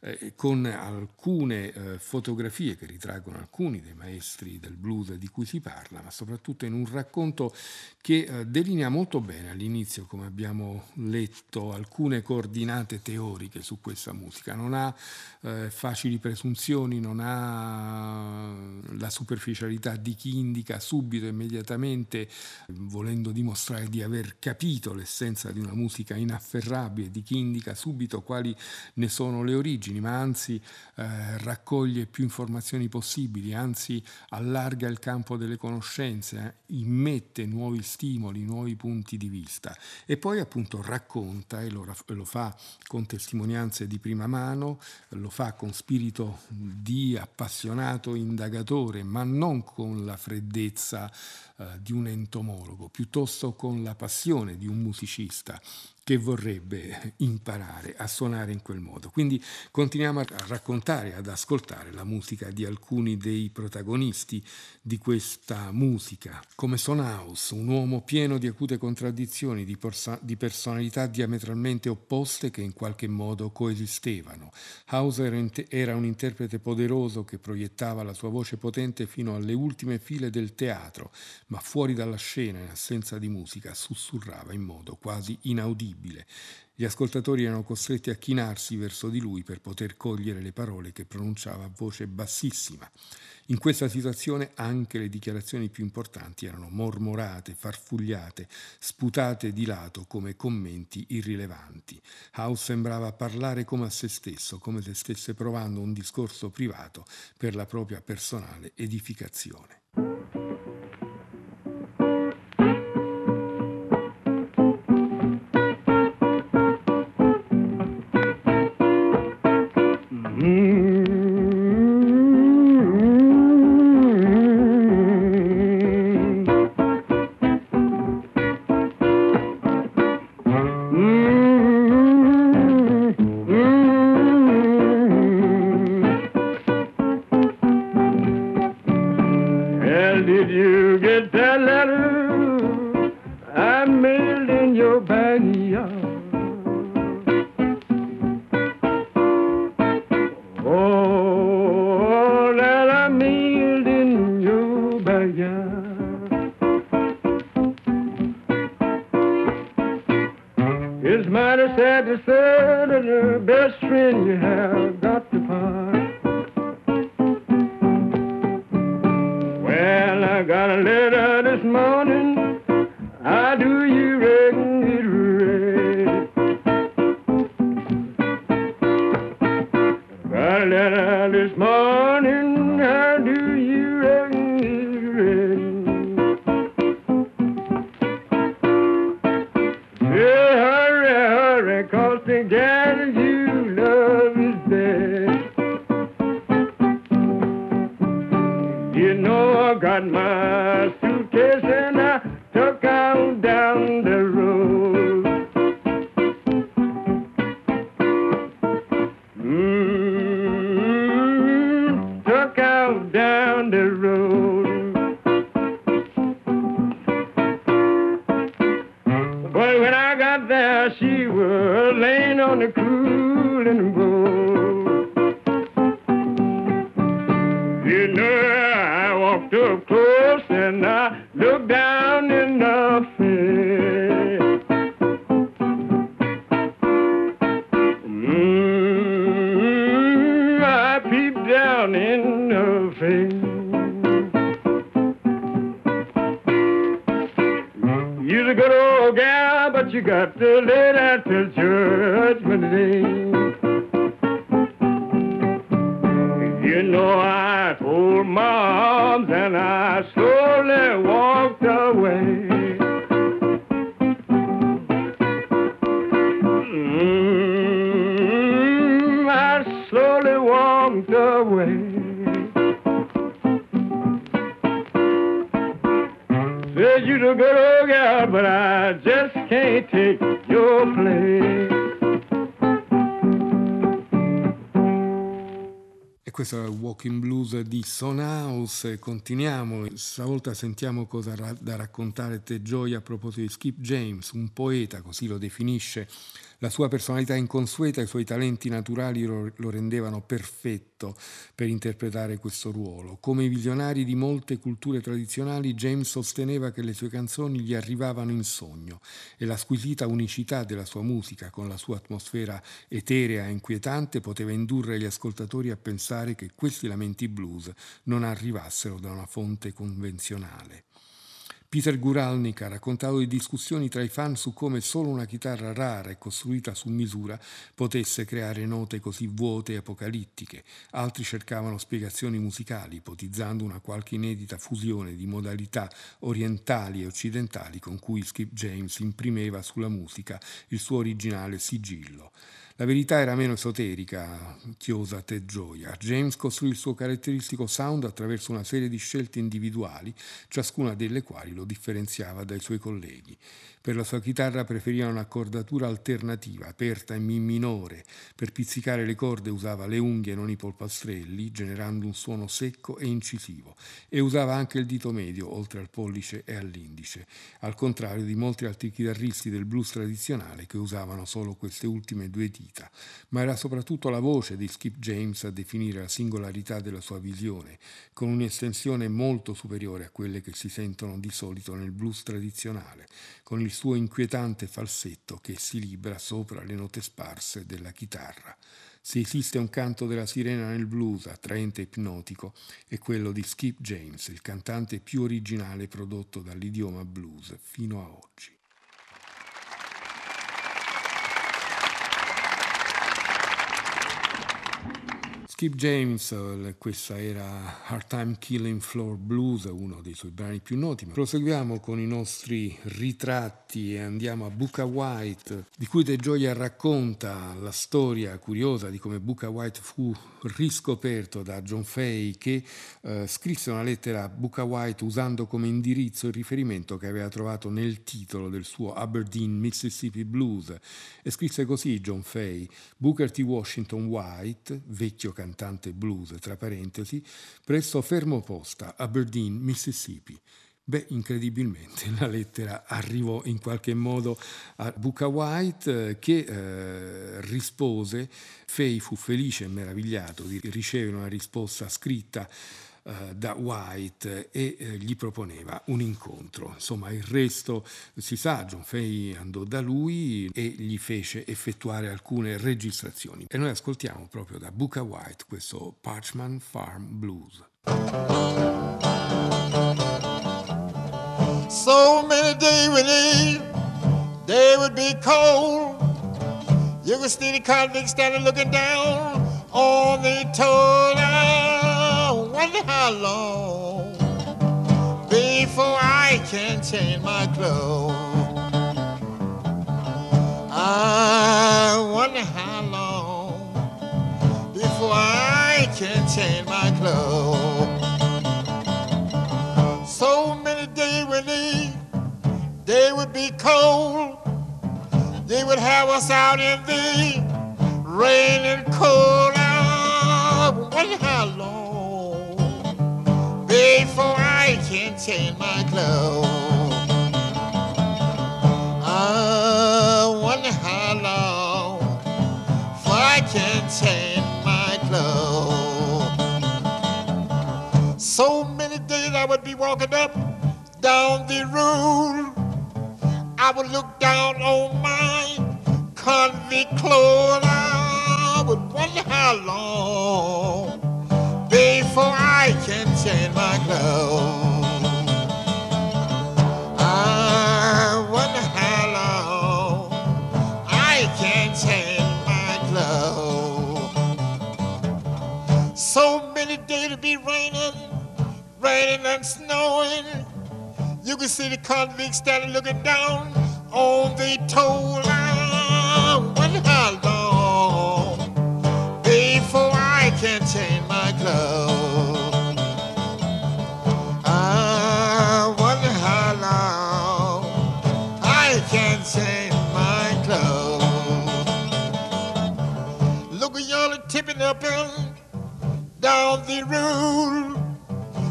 eh, con alcune eh, fotografie che ritraggono alcuni dei maestri del blues di cui si parla, ma soprattutto in un racconto che eh, delinea molto bene all'inizio, come abbiamo letto, alcune coordinate teoriche su questa musica. Non ha eh, facili presunzioni, non ha la superficialità di chi indica subito, immediatamente, volendo dimostrare di aver capito l'essenza di una musica inafferrabile, di chi indica subito quali ne sono le origini, ma anzi eh, raccoglie più informazioni possibili, anzi allarga il campo delle conoscenze, eh, immette nuovi stimoli, nuovi punti di vista e poi appunto racconta e lo, lo fa con testimonianze di prima mano, lo fa con spirito di appassionato indagatore, ma non con la freddezza eh, di un entomologo, piuttosto con la passione di un musicista che vorrebbe imparare a suonare in quel modo. Quindi continuiamo a raccontare, ad ascoltare la musica di alcuni dei protagonisti di questa musica, come Son House, un uomo pieno di acute contraddizioni, di, porsa- di personalità diametralmente opposte che in qualche modo coesistevano. House era, in- era un interprete poderoso che proiettava la sua voce potente fino alle ultime file del teatro, ma fuori dalla scena, in assenza di musica, sussurrava in modo quasi inaudibile. possibile. Gli ascoltatori erano costretti a chinarsi verso di lui per poter cogliere le parole che pronunciava a voce bassissima. In questa situazione anche le dichiarazioni più importanti erano mormorate, farfugliate, sputate di lato come commenti irrilevanti. House sembrava parlare come a se stesso, come se stesse provando un discorso privato per la propria personale edificazione. Di Son House. Continuiamo, stavolta sentiamo cosa ra- da raccontare Ted Gioia a proposito di Skip James, un poeta, così lo definisce. La sua personalità inconsueta e i suoi talenti naturali lo, lo rendevano perfetto per interpretare questo ruolo. Come i visionari di molte culture tradizionali, James sosteneva che le sue canzoni gli arrivavano in sogno e la squisita unicità della sua musica, con la sua atmosfera eterea e inquietante, poteva indurre gli ascoltatori a pensare che questi lamenti blues non arrivassero da una fonte convenzionale. Peter Guralnick ha raccontato di discussioni tra i fan su come solo una chitarra rara e costruita su misura potesse creare note così vuote e apocalittiche. Altri cercavano spiegazioni musicali, ipotizzando una qualche inedita fusione di modalità orientali e occidentali con cui Skip James imprimeva sulla musica il suo originale sigillo. La verità era meno esoterica, chiosa Ted Gioia. James costruì il suo caratteristico sound attraverso una serie di scelte individuali, ciascuna delle quali lo differenziava dai suoi colleghi. Per la sua chitarra preferiva un'accordatura alternativa, aperta in mi minore. Per pizzicare le corde usava le unghie e non i polpastrelli, generando un suono secco e incisivo. E usava anche il dito medio, oltre al pollice e all'indice, al contrario di molti altri chitarristi del blues tradizionale che usavano solo queste ultime due dita vita, ma era soprattutto la voce di Skip James a definire la singolarità della sua visione, con un'estensione molto superiore a quelle che si sentono di solito nel blues tradizionale, con il suo inquietante falsetto che si libera sopra le note sparse della chitarra. Se esiste un canto della sirena nel blues attraente e ipnotico, è quello di Skip James, il cantante più originale prodotto dall'idioma blues fino a oggi. Skip James, questa era Hard Time Killing Floor Blues, uno dei suoi brani più noti. Ma proseguiamo con i nostri ritratti e andiamo a Bukka White, di cui Ted Gioia racconta la storia curiosa di come Bukka White fu riscoperto da John Fahey, che eh, scrisse una lettera a Bukka White usando come indirizzo il riferimento che aveva trovato nel titolo del suo Aberdeen Mississippi Blues, e scrisse così John Fahey: Booker T. Washington White, vecchio cantante cantante blues, tra parentesi, presso Fermoposta, Aberdeen, Mississippi. Beh, incredibilmente la lettera arrivò in qualche modo a Bukka White, che eh, rispose. Fahey fu felice e meravigliato di ricevere una risposta scritta da White e gli proponeva un incontro. Insomma, il resto si sa. John Fahey andò da lui e gli fece effettuare alcune registrazioni, e noi ascoltiamo proprio da Bukka White questo Parchman Farm Blues. So many days we need, they would be cold. You could see the convicts standing looking down on the toll line. Wonder how long before I can change my clothes. I wonder how long before I can change my clothes. So many days we need, they would be cold. They would have us out in the rain and cold. I wonder how long before I can change my clothes. I wonder how long before I can change my clothes. So many days I would be walking up down the road. I would look down on my convict clothes. I would wonder how long before I can change my clothes. I wonder how long I can change my clothes. So many days to be raining, raining and snowing. You can see the convicts standing looking down on the toll line. I wonder how long before I can change my clothes. Up and down the road,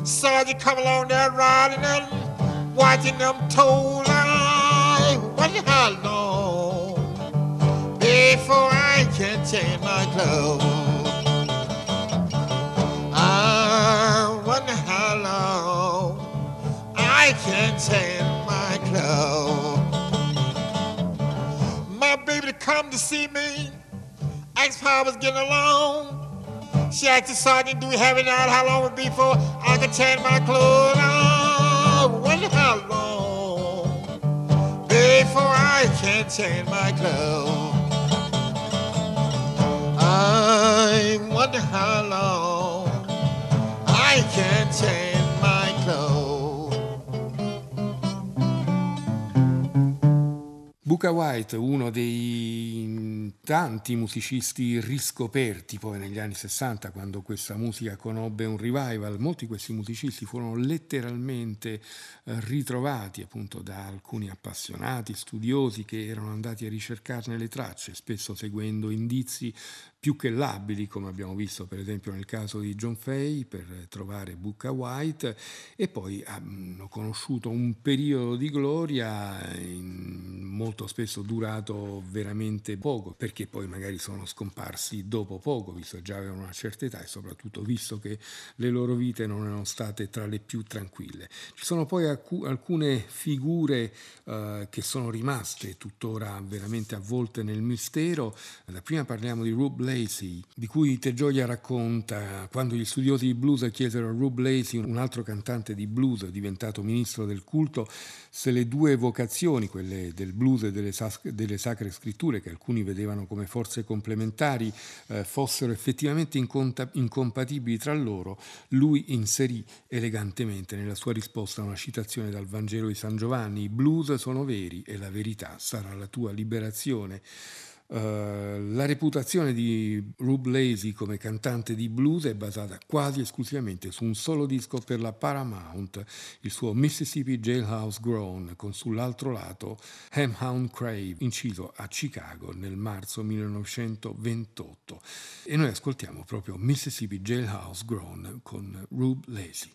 saw you come along there riding and watching them toll. I wonder how long before I can change my clothes. I wonder how long I can change my clothes. My baby to come to see me, asked how I was getting along. She asked the sergeant, do we have it out? How long would it be before I could change my clothes? I wonder how long before I can change my clothes. I wonder how long I can change my clothes. Bukka White, uno dei tanti musicisti riscoperti poi negli anni sessanta, quando questa musica conobbe un revival. Molti di questi musicisti furono letteralmente ritrovati appunto da alcuni appassionati, studiosi che erano andati a ricercarne le tracce, spesso seguendo indizi più che labili, come abbiamo visto per esempio nel caso di John Fahey per trovare Bukka White, e poi hanno conosciuto un periodo di gloria in molto spesso durato veramente poco, perché poi magari sono scomparsi dopo poco, visto che già avevano una certa età e soprattutto visto che le loro vite non erano state tra le più tranquille. Ci sono poi alcune figure eh, che sono rimaste tuttora veramente avvolte nel mistero. La prima parliamo di Rube Lacy, di cui Ted Gioia racconta: quando gli studiosi di blues chiesero a Rube Lacy, un altro cantante di blues diventato ministro del culto, se le due vocazioni, quelle del blues e delle, sac- delle sacre scritture, che alcuni vedevano come forze complementari, eh, fossero effettivamente inconta- incompatibili tra loro, lui inserì elegantemente nella sua risposta una citazione dal Vangelo di San Giovanni: i blues sono veri e la verità sarà la tua liberazione. Uh, la reputazione di Rube Lacy come cantante di blues è basata quasi esclusivamente su un solo disco per la Paramount, il suo Mississippi Jailhouse Grown, con sull'altro lato Ham Hound Crave, inciso a Chicago nel marzo millenovecentoventotto. E noi ascoltiamo proprio Mississippi Jailhouse Grown con Rube Lacy.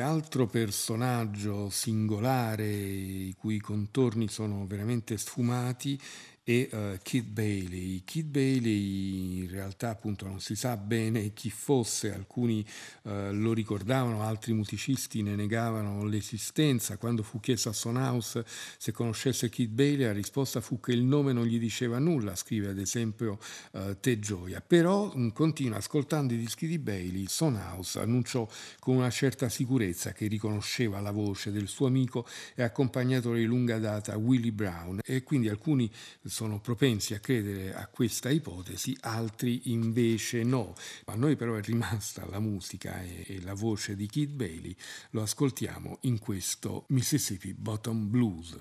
Altro personaggio singolare i cui contorni sono veramente sfumati e uh, Kid Bailey. Kid Bailey in realtà appunto non si sa bene chi fosse, alcuni uh, lo ricordavano, altri musicisti ne negavano l'esistenza. Quando fu chiesto a Son House se conoscesse Kid Bailey, la risposta fu che il nome non gli diceva nulla, scrive ad esempio uh, Ted Gioia. Però um, continua, ascoltando i dischi di Bailey, Son House annunciò con una certa sicurezza che riconosceva la voce del suo amico e accompagnatore di lunga data Willie Brown, e quindi alcuni sono propensi a credere a questa ipotesi, altri invece no. A noi però è rimasta la musica e, e la voce di Kid Bailey, lo ascoltiamo in questo Mississippi Bottom Blues.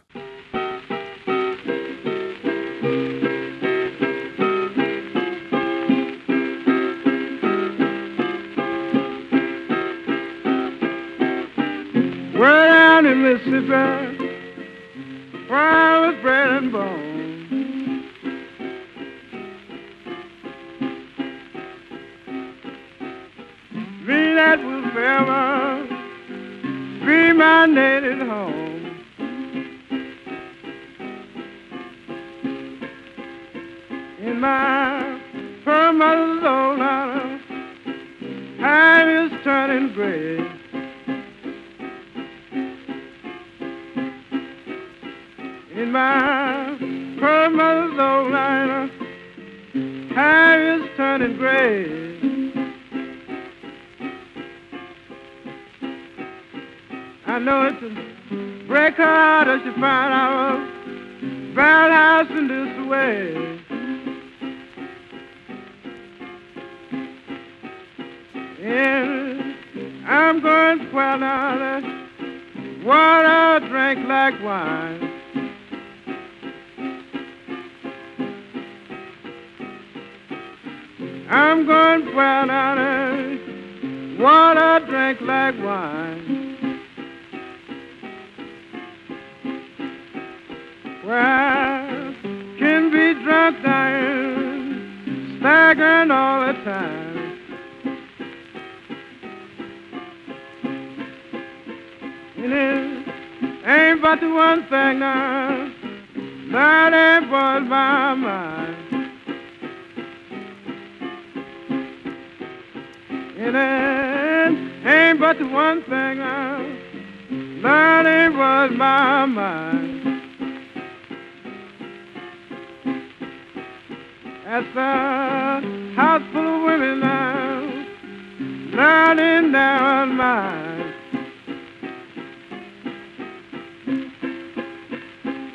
We're down in Mississippi, where was bread and bone. That will forever be my native home. In my permanent old honor, time is turning gray. In my permanent old honor, time is turning gray. I know it's a break her heart as she found out a bad house in this way. And I'm going to pour out that water, drink like wine. I'm going to pour out that water, drink like wine. Where I can be drunk down, staggering all the time. And it ain't but the one thing now that ain't boils my mind. And it ain't but the one thing now that ain't boils my mind. That's a house full of women now, learning down mine.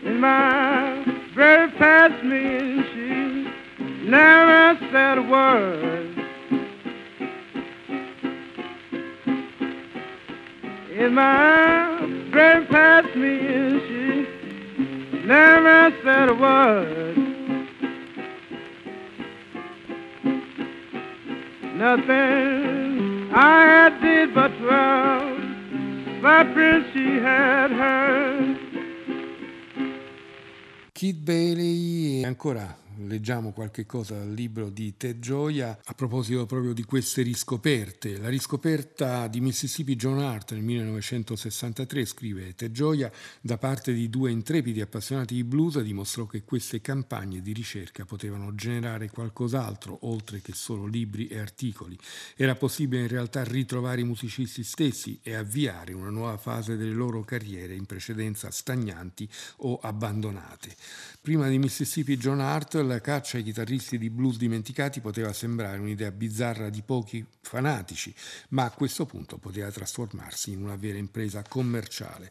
In my very past meeting, she never said a word. In my very past meeting, she never said a word. Nothing I had did but twelve, something she had heard. Kid Bailey ancora. Leggiamo qualche cosa dal libro di Ted Gioia a proposito proprio di queste riscoperte. La riscoperta di Mississippi John Hurt nel millenovecentosessantatré, scrive Ted Gioia, da parte di due intrepidi appassionati di blues dimostrò che queste campagne di ricerca potevano generare qualcos'altro oltre che solo libri e articoli. Era possibile in realtà ritrovare i musicisti stessi e avviare una nuova fase delle loro carriere in precedenza stagnanti o abbandonate. Prima di Mississippi John Hurt la caccia ai chitarristi di blues dimenticati poteva sembrare un'idea bizzarra di pochi fanatici, ma a questo punto poteva trasformarsi in una vera impresa commerciale.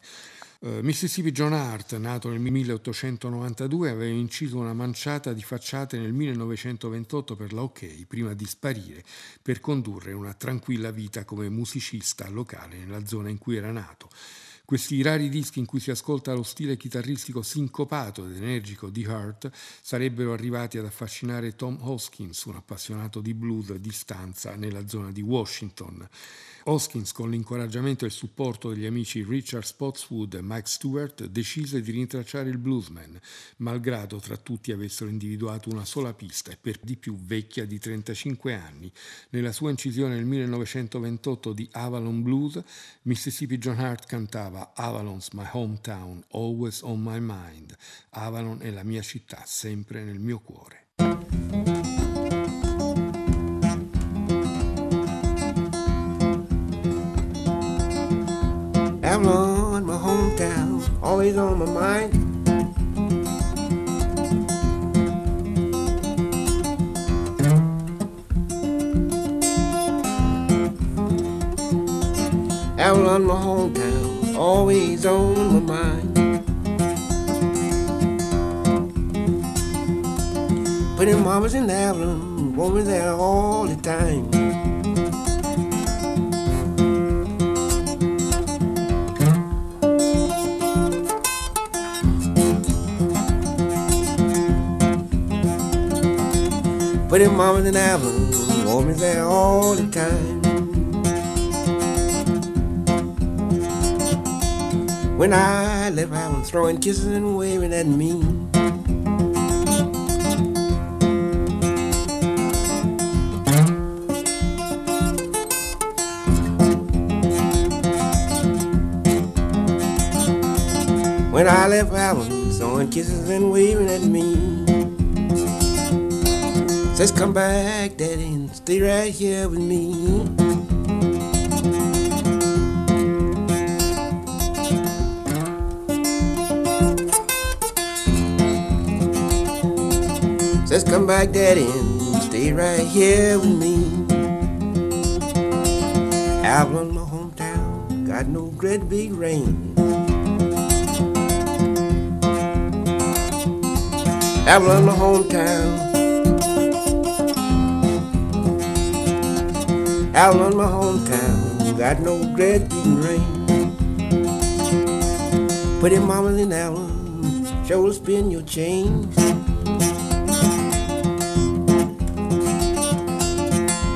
Uh, Mississippi John Hurt, nato nel milleottocentonovantadue, aveva inciso una manciata di facciate nel millenovecentoventotto per la OK, prima di sparire per condurre una tranquilla vita come musicista locale nella zona in cui era nato. Questi rari dischi in cui si ascolta lo stile chitarristico sincopato ed energico di Hurt sarebbero arrivati ad affascinare Tom Hoskins, un appassionato di blues di stanza nella zona di Washington. Hoskins, con l'incoraggiamento e il supporto degli amici Richard Spotswood e Mike Stewart, decise di rintracciare il bluesman, malgrado tra tutti avessero individuato una sola pista e per di più vecchia di trentacinque anni. Nella sua incisione nel millenovecentoventotto di Avalon Blues, Mississippi John Hurt cantava cantava Avalon's My Hometown, Always on My Mind. Avalon è la mia città, sempre nel mio cuore. Avalon, my hometown, always on my mind. Avalon, my hometown, always on my mind. But them mamas in Avalon, women there all the time. But them mamas in Avalon, women there all the time. When I left, I was throwing kisses and waving at me. When I left, I was throwing kisses and waving at me. Says, come back, daddy, and stay right here with me. Let's come back, daddy, and stay right here with me. Avalon, my hometown, got no great big rain. Avalon, my hometown. Avalon, my hometown, got no great big rain. Put your mamas in Avalon, sure spin your chains.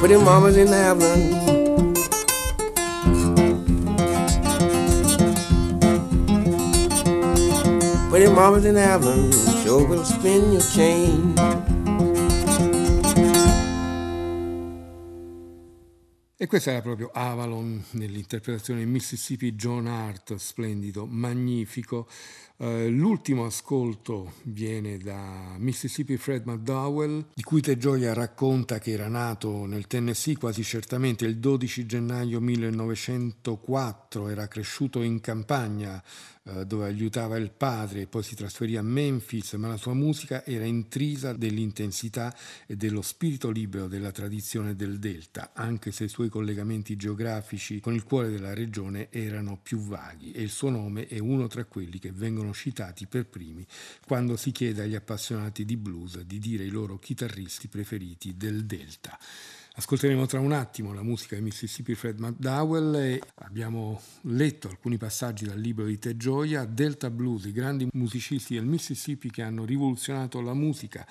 Put your mamas in Avalon. Put your mamas in Avalon, sure will spin your chain. E questa era proprio Avalon nell'interpretazione Mississippi John Hurt, splendido, magnifico. Uh, l'ultimo ascolto viene da Mississippi Fred McDowell, di cui Ted Gioia racconta che era nato nel Tennessee quasi certamente il dodici gennaio millenovecentoquattro, era cresciuto in campagna uh, dove aiutava il padre, poi si trasferì a Memphis, ma la sua musica era intrisa dell'intensità e dello spirito libero della tradizione del Delta, anche se i suoi collegamenti geografici con il cuore della regione erano più vaghi, e il suo nome è uno tra quelli che vengono citati per primi quando si chiede agli appassionati di blues di dire i loro chitarristi preferiti del Delta. Ascolteremo tra un attimo la musica di Mississippi Fred McDowell e abbiamo letto alcuni passaggi dal libro di Ted Gioia, Delta Blues, i grandi musicisti del Mississippi che hanno rivoluzionato la musica.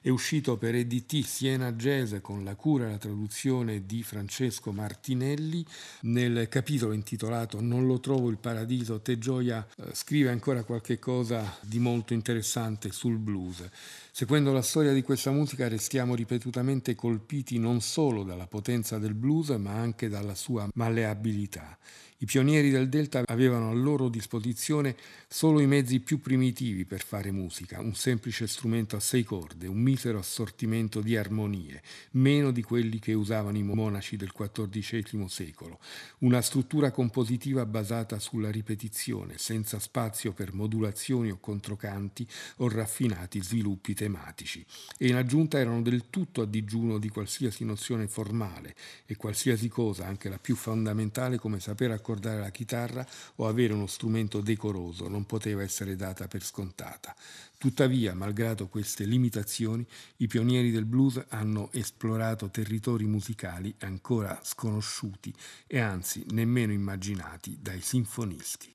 È uscito per E D T Siena Jazz con la cura e la traduzione di Francesco Martinelli. Nel capitolo intitolato Non lo trovo il paradiso, Ted Gioia eh, scrive ancora qualche cosa di molto interessante sul blues. Seguendo la storia di questa musica restiamo ripetutamente colpiti non solo dalla potenza del blues ma anche dalla sua malleabilità. I pionieri del Delta avevano a loro disposizione solo i mezzi più primitivi per fare musica, un semplice strumento a sei corde, un misero assortimento di armonie, meno di quelli che usavano i monaci del quattordicesimo secolo, una struttura compositiva basata sulla ripetizione, senza spazio per modulazioni o controcanti o raffinati sviluppi tematici, e in aggiunta erano del tutto a digiuno di qualsiasi nozione formale e qualsiasi cosa, anche la più fondamentale come saper accompagnare accordare la chitarra o avere uno strumento decoroso, non poteva essere data per scontata. Tuttavia, malgrado queste limitazioni, i pionieri del blues hanno esplorato territori musicali ancora sconosciuti e anzi nemmeno immaginati dai sinfonisti.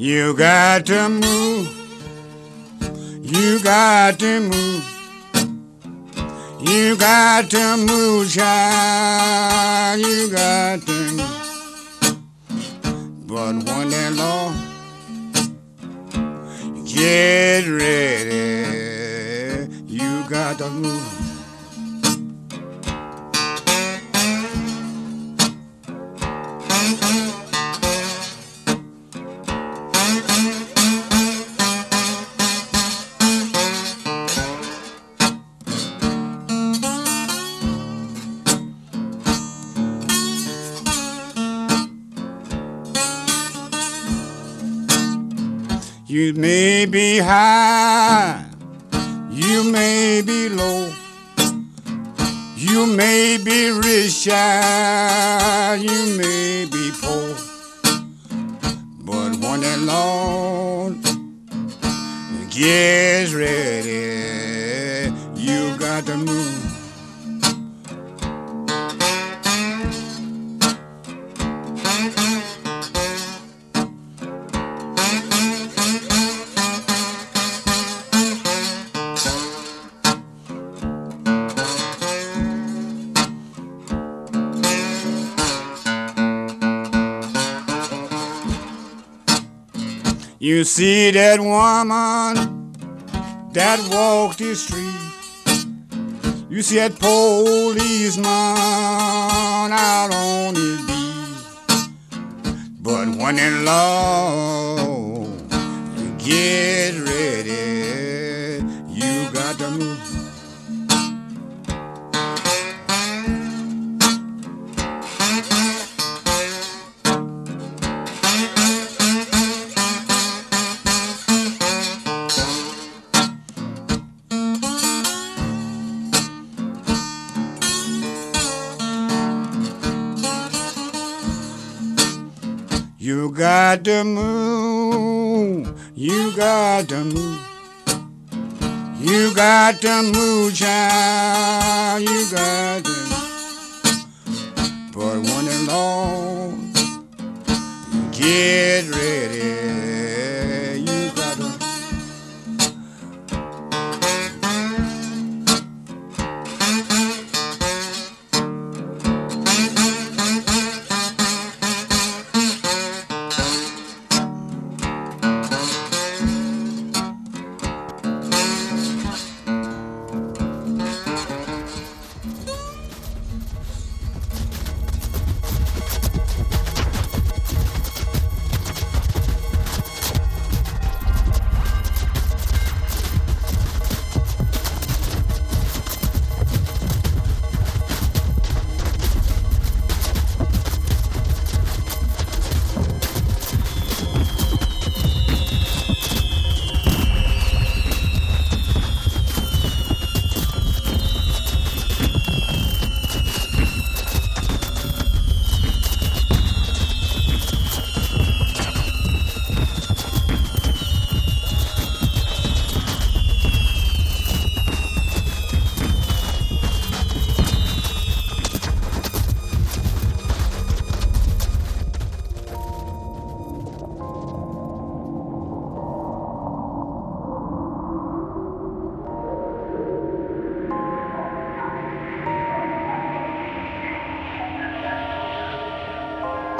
You got to move, you got to move, You got to move, child, you got to move. But one day, Lord, get ready, you got to move. You may be high, you may be low, you may be rich, you may be poor, but one day, Lord, get ready, you got to move. You see that woman that walked the street. You see that policeman out on his beat. But one in law, get ready, you got to move. You got to move, you got to move, you got to move, child, you got to move. But one and all, get ready, you got to move.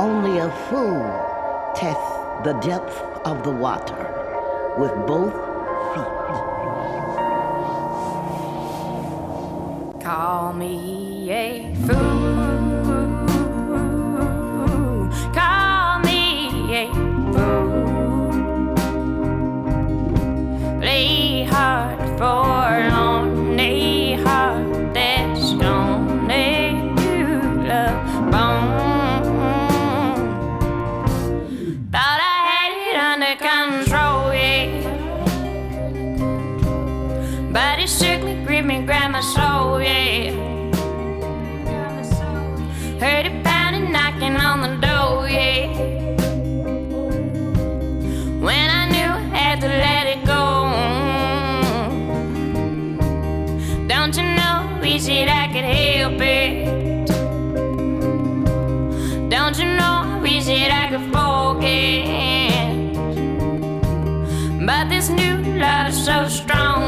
Only a fool tests the depth of the water with both feet. Call me a fool. Call me a fool. Play hard for lonely heart that's lonely to love bone. Soul, yeah. Heard it pounding, knocking on the door, yeah. When I knew I had to let it go. Don't you know, is it I could help it? Don't you know, is it I could forget? But this new love's so strong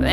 that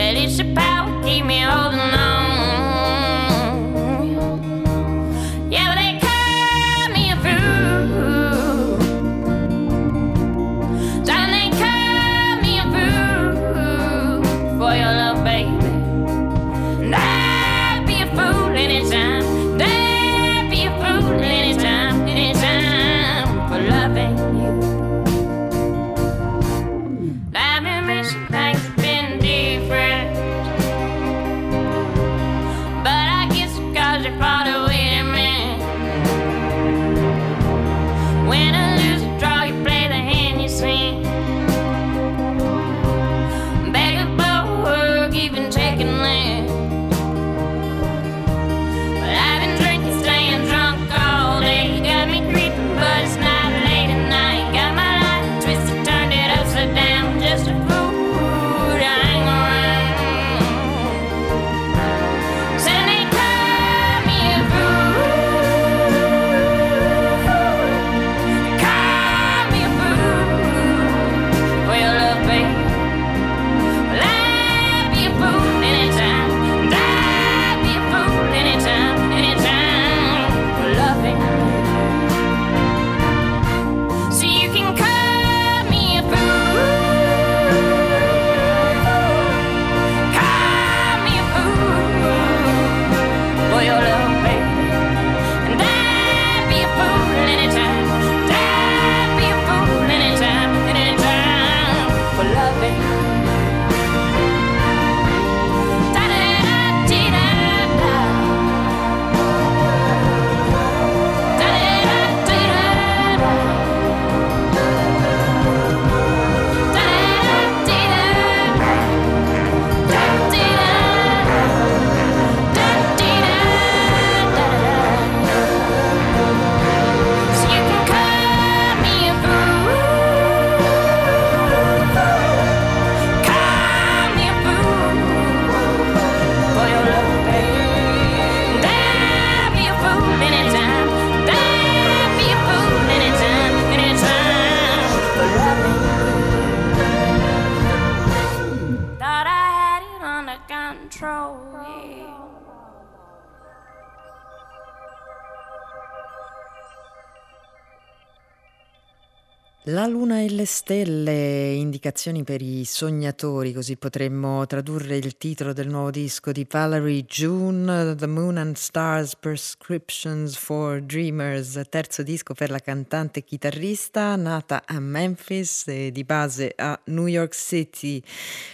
La luna e le stelle, indicazioni per i sognatori, così potremmo tradurre il titolo del nuovo disco di Valerie June, The Moon and Stars Prescriptions for Dreamers, terzo disco per la cantante chitarrista nata a Memphis e di base a New York City.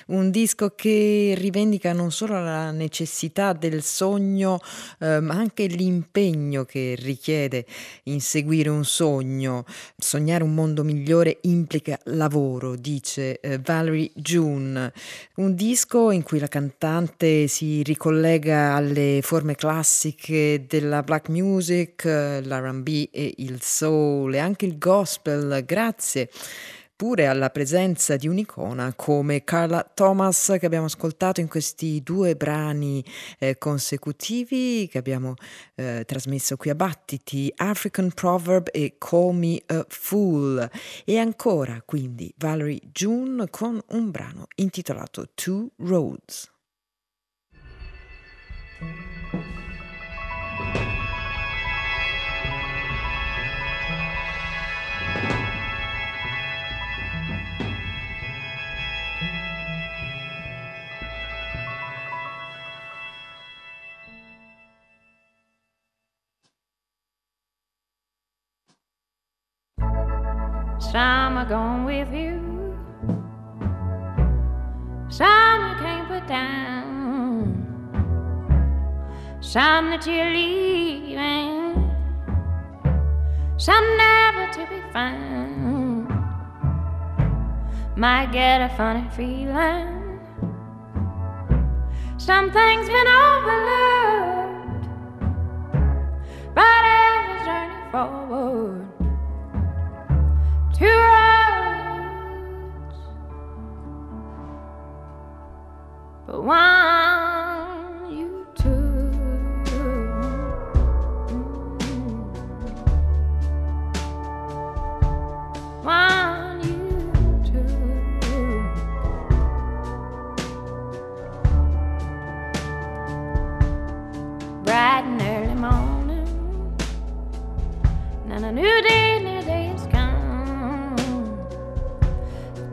Un disco che rivendica non solo la necessità del sogno, eh, ma anche l'impegno che richiede inseguire un sogno. Sognare un mondo migliore migliore implica lavoro, dice eh, Valerie June. Un disco in cui la cantante si ricollega alle forme classiche della black music, eh, l'R and B e il soul e anche il gospel, grazie pure alla presenza di un'icona come Carla Thomas, che abbiamo ascoltato in questi due brani eh, consecutivi che abbiamo eh, trasmesso qui a Battiti, African Proverb e Call Me a Fool. E ancora quindi Valerie June con un brano intitolato Two Roads. Some are gone with you, some you can't put down, some that you're leaving, some never to be found. Might get a funny feeling, something's been overlooked, but every journey forward, two roads, but one you took. Mm-hmm. One you took.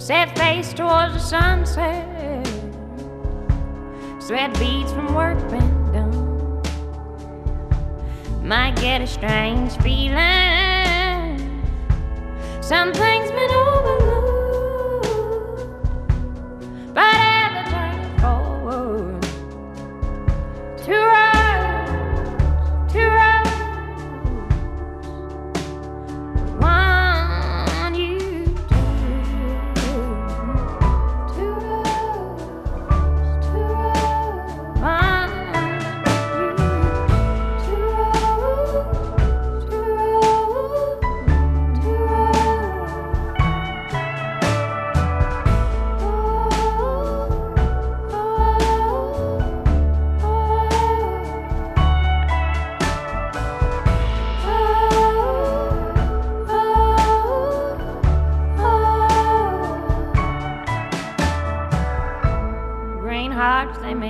Set face towards the sunset. Sweat beads from work been done. Might get a strange feeling. Something's been overlooked. But ever turn forward. Two roads, two roads. One.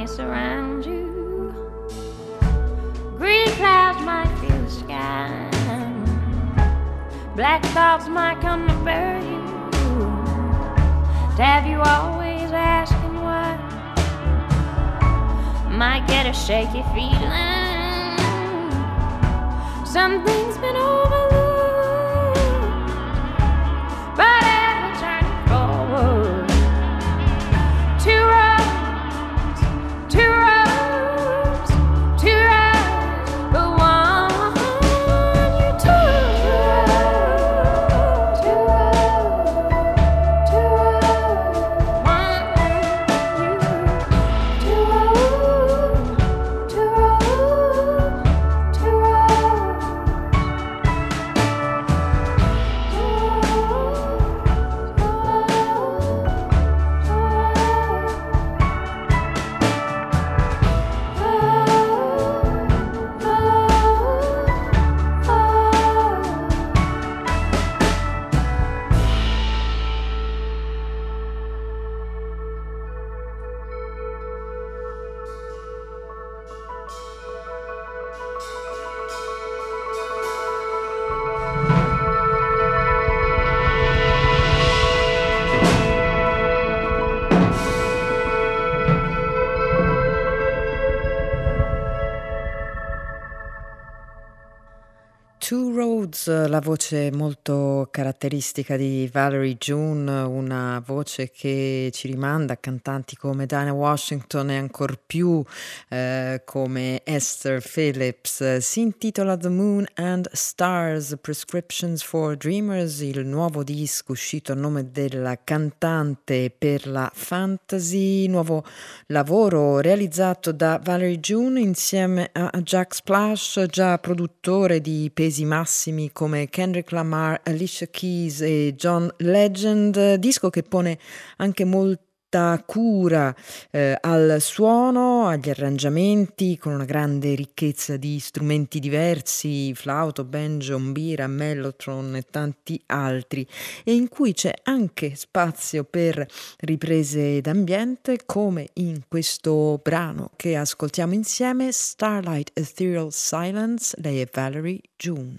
Surround you, green clouds might fill the sky, black thoughts might come to bury you, to have you always asking why, might get a shaky feeling, something's been overlooked, but ever turning forward, to la voce molto caratteristica di Valerie June, una voce che ci rimanda a cantanti come Dinah Washington e ancor più eh, come Esther Phillips. Si intitola The Moon and Stars Prescriptions for Dreamers, il nuovo disco uscito a nome della cantante per la fantasy, nuovo lavoro realizzato da Valerie June insieme a Jack Splash, già produttore di pesi massimi come Kendrick Lamar, Alicia Keys e John Legend, disco che pone anche molto cura eh, al suono, agli arrangiamenti, con una grande ricchezza di strumenti diversi, flauto, banjo, ombira, mellotron e tanti altri, e in cui c'è anche spazio per riprese d'ambiente come in questo brano che ascoltiamo insieme, Starlight Ethereal Silence, lei è Valerie June.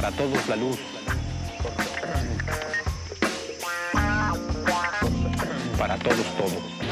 para todos la luz, para todos todos.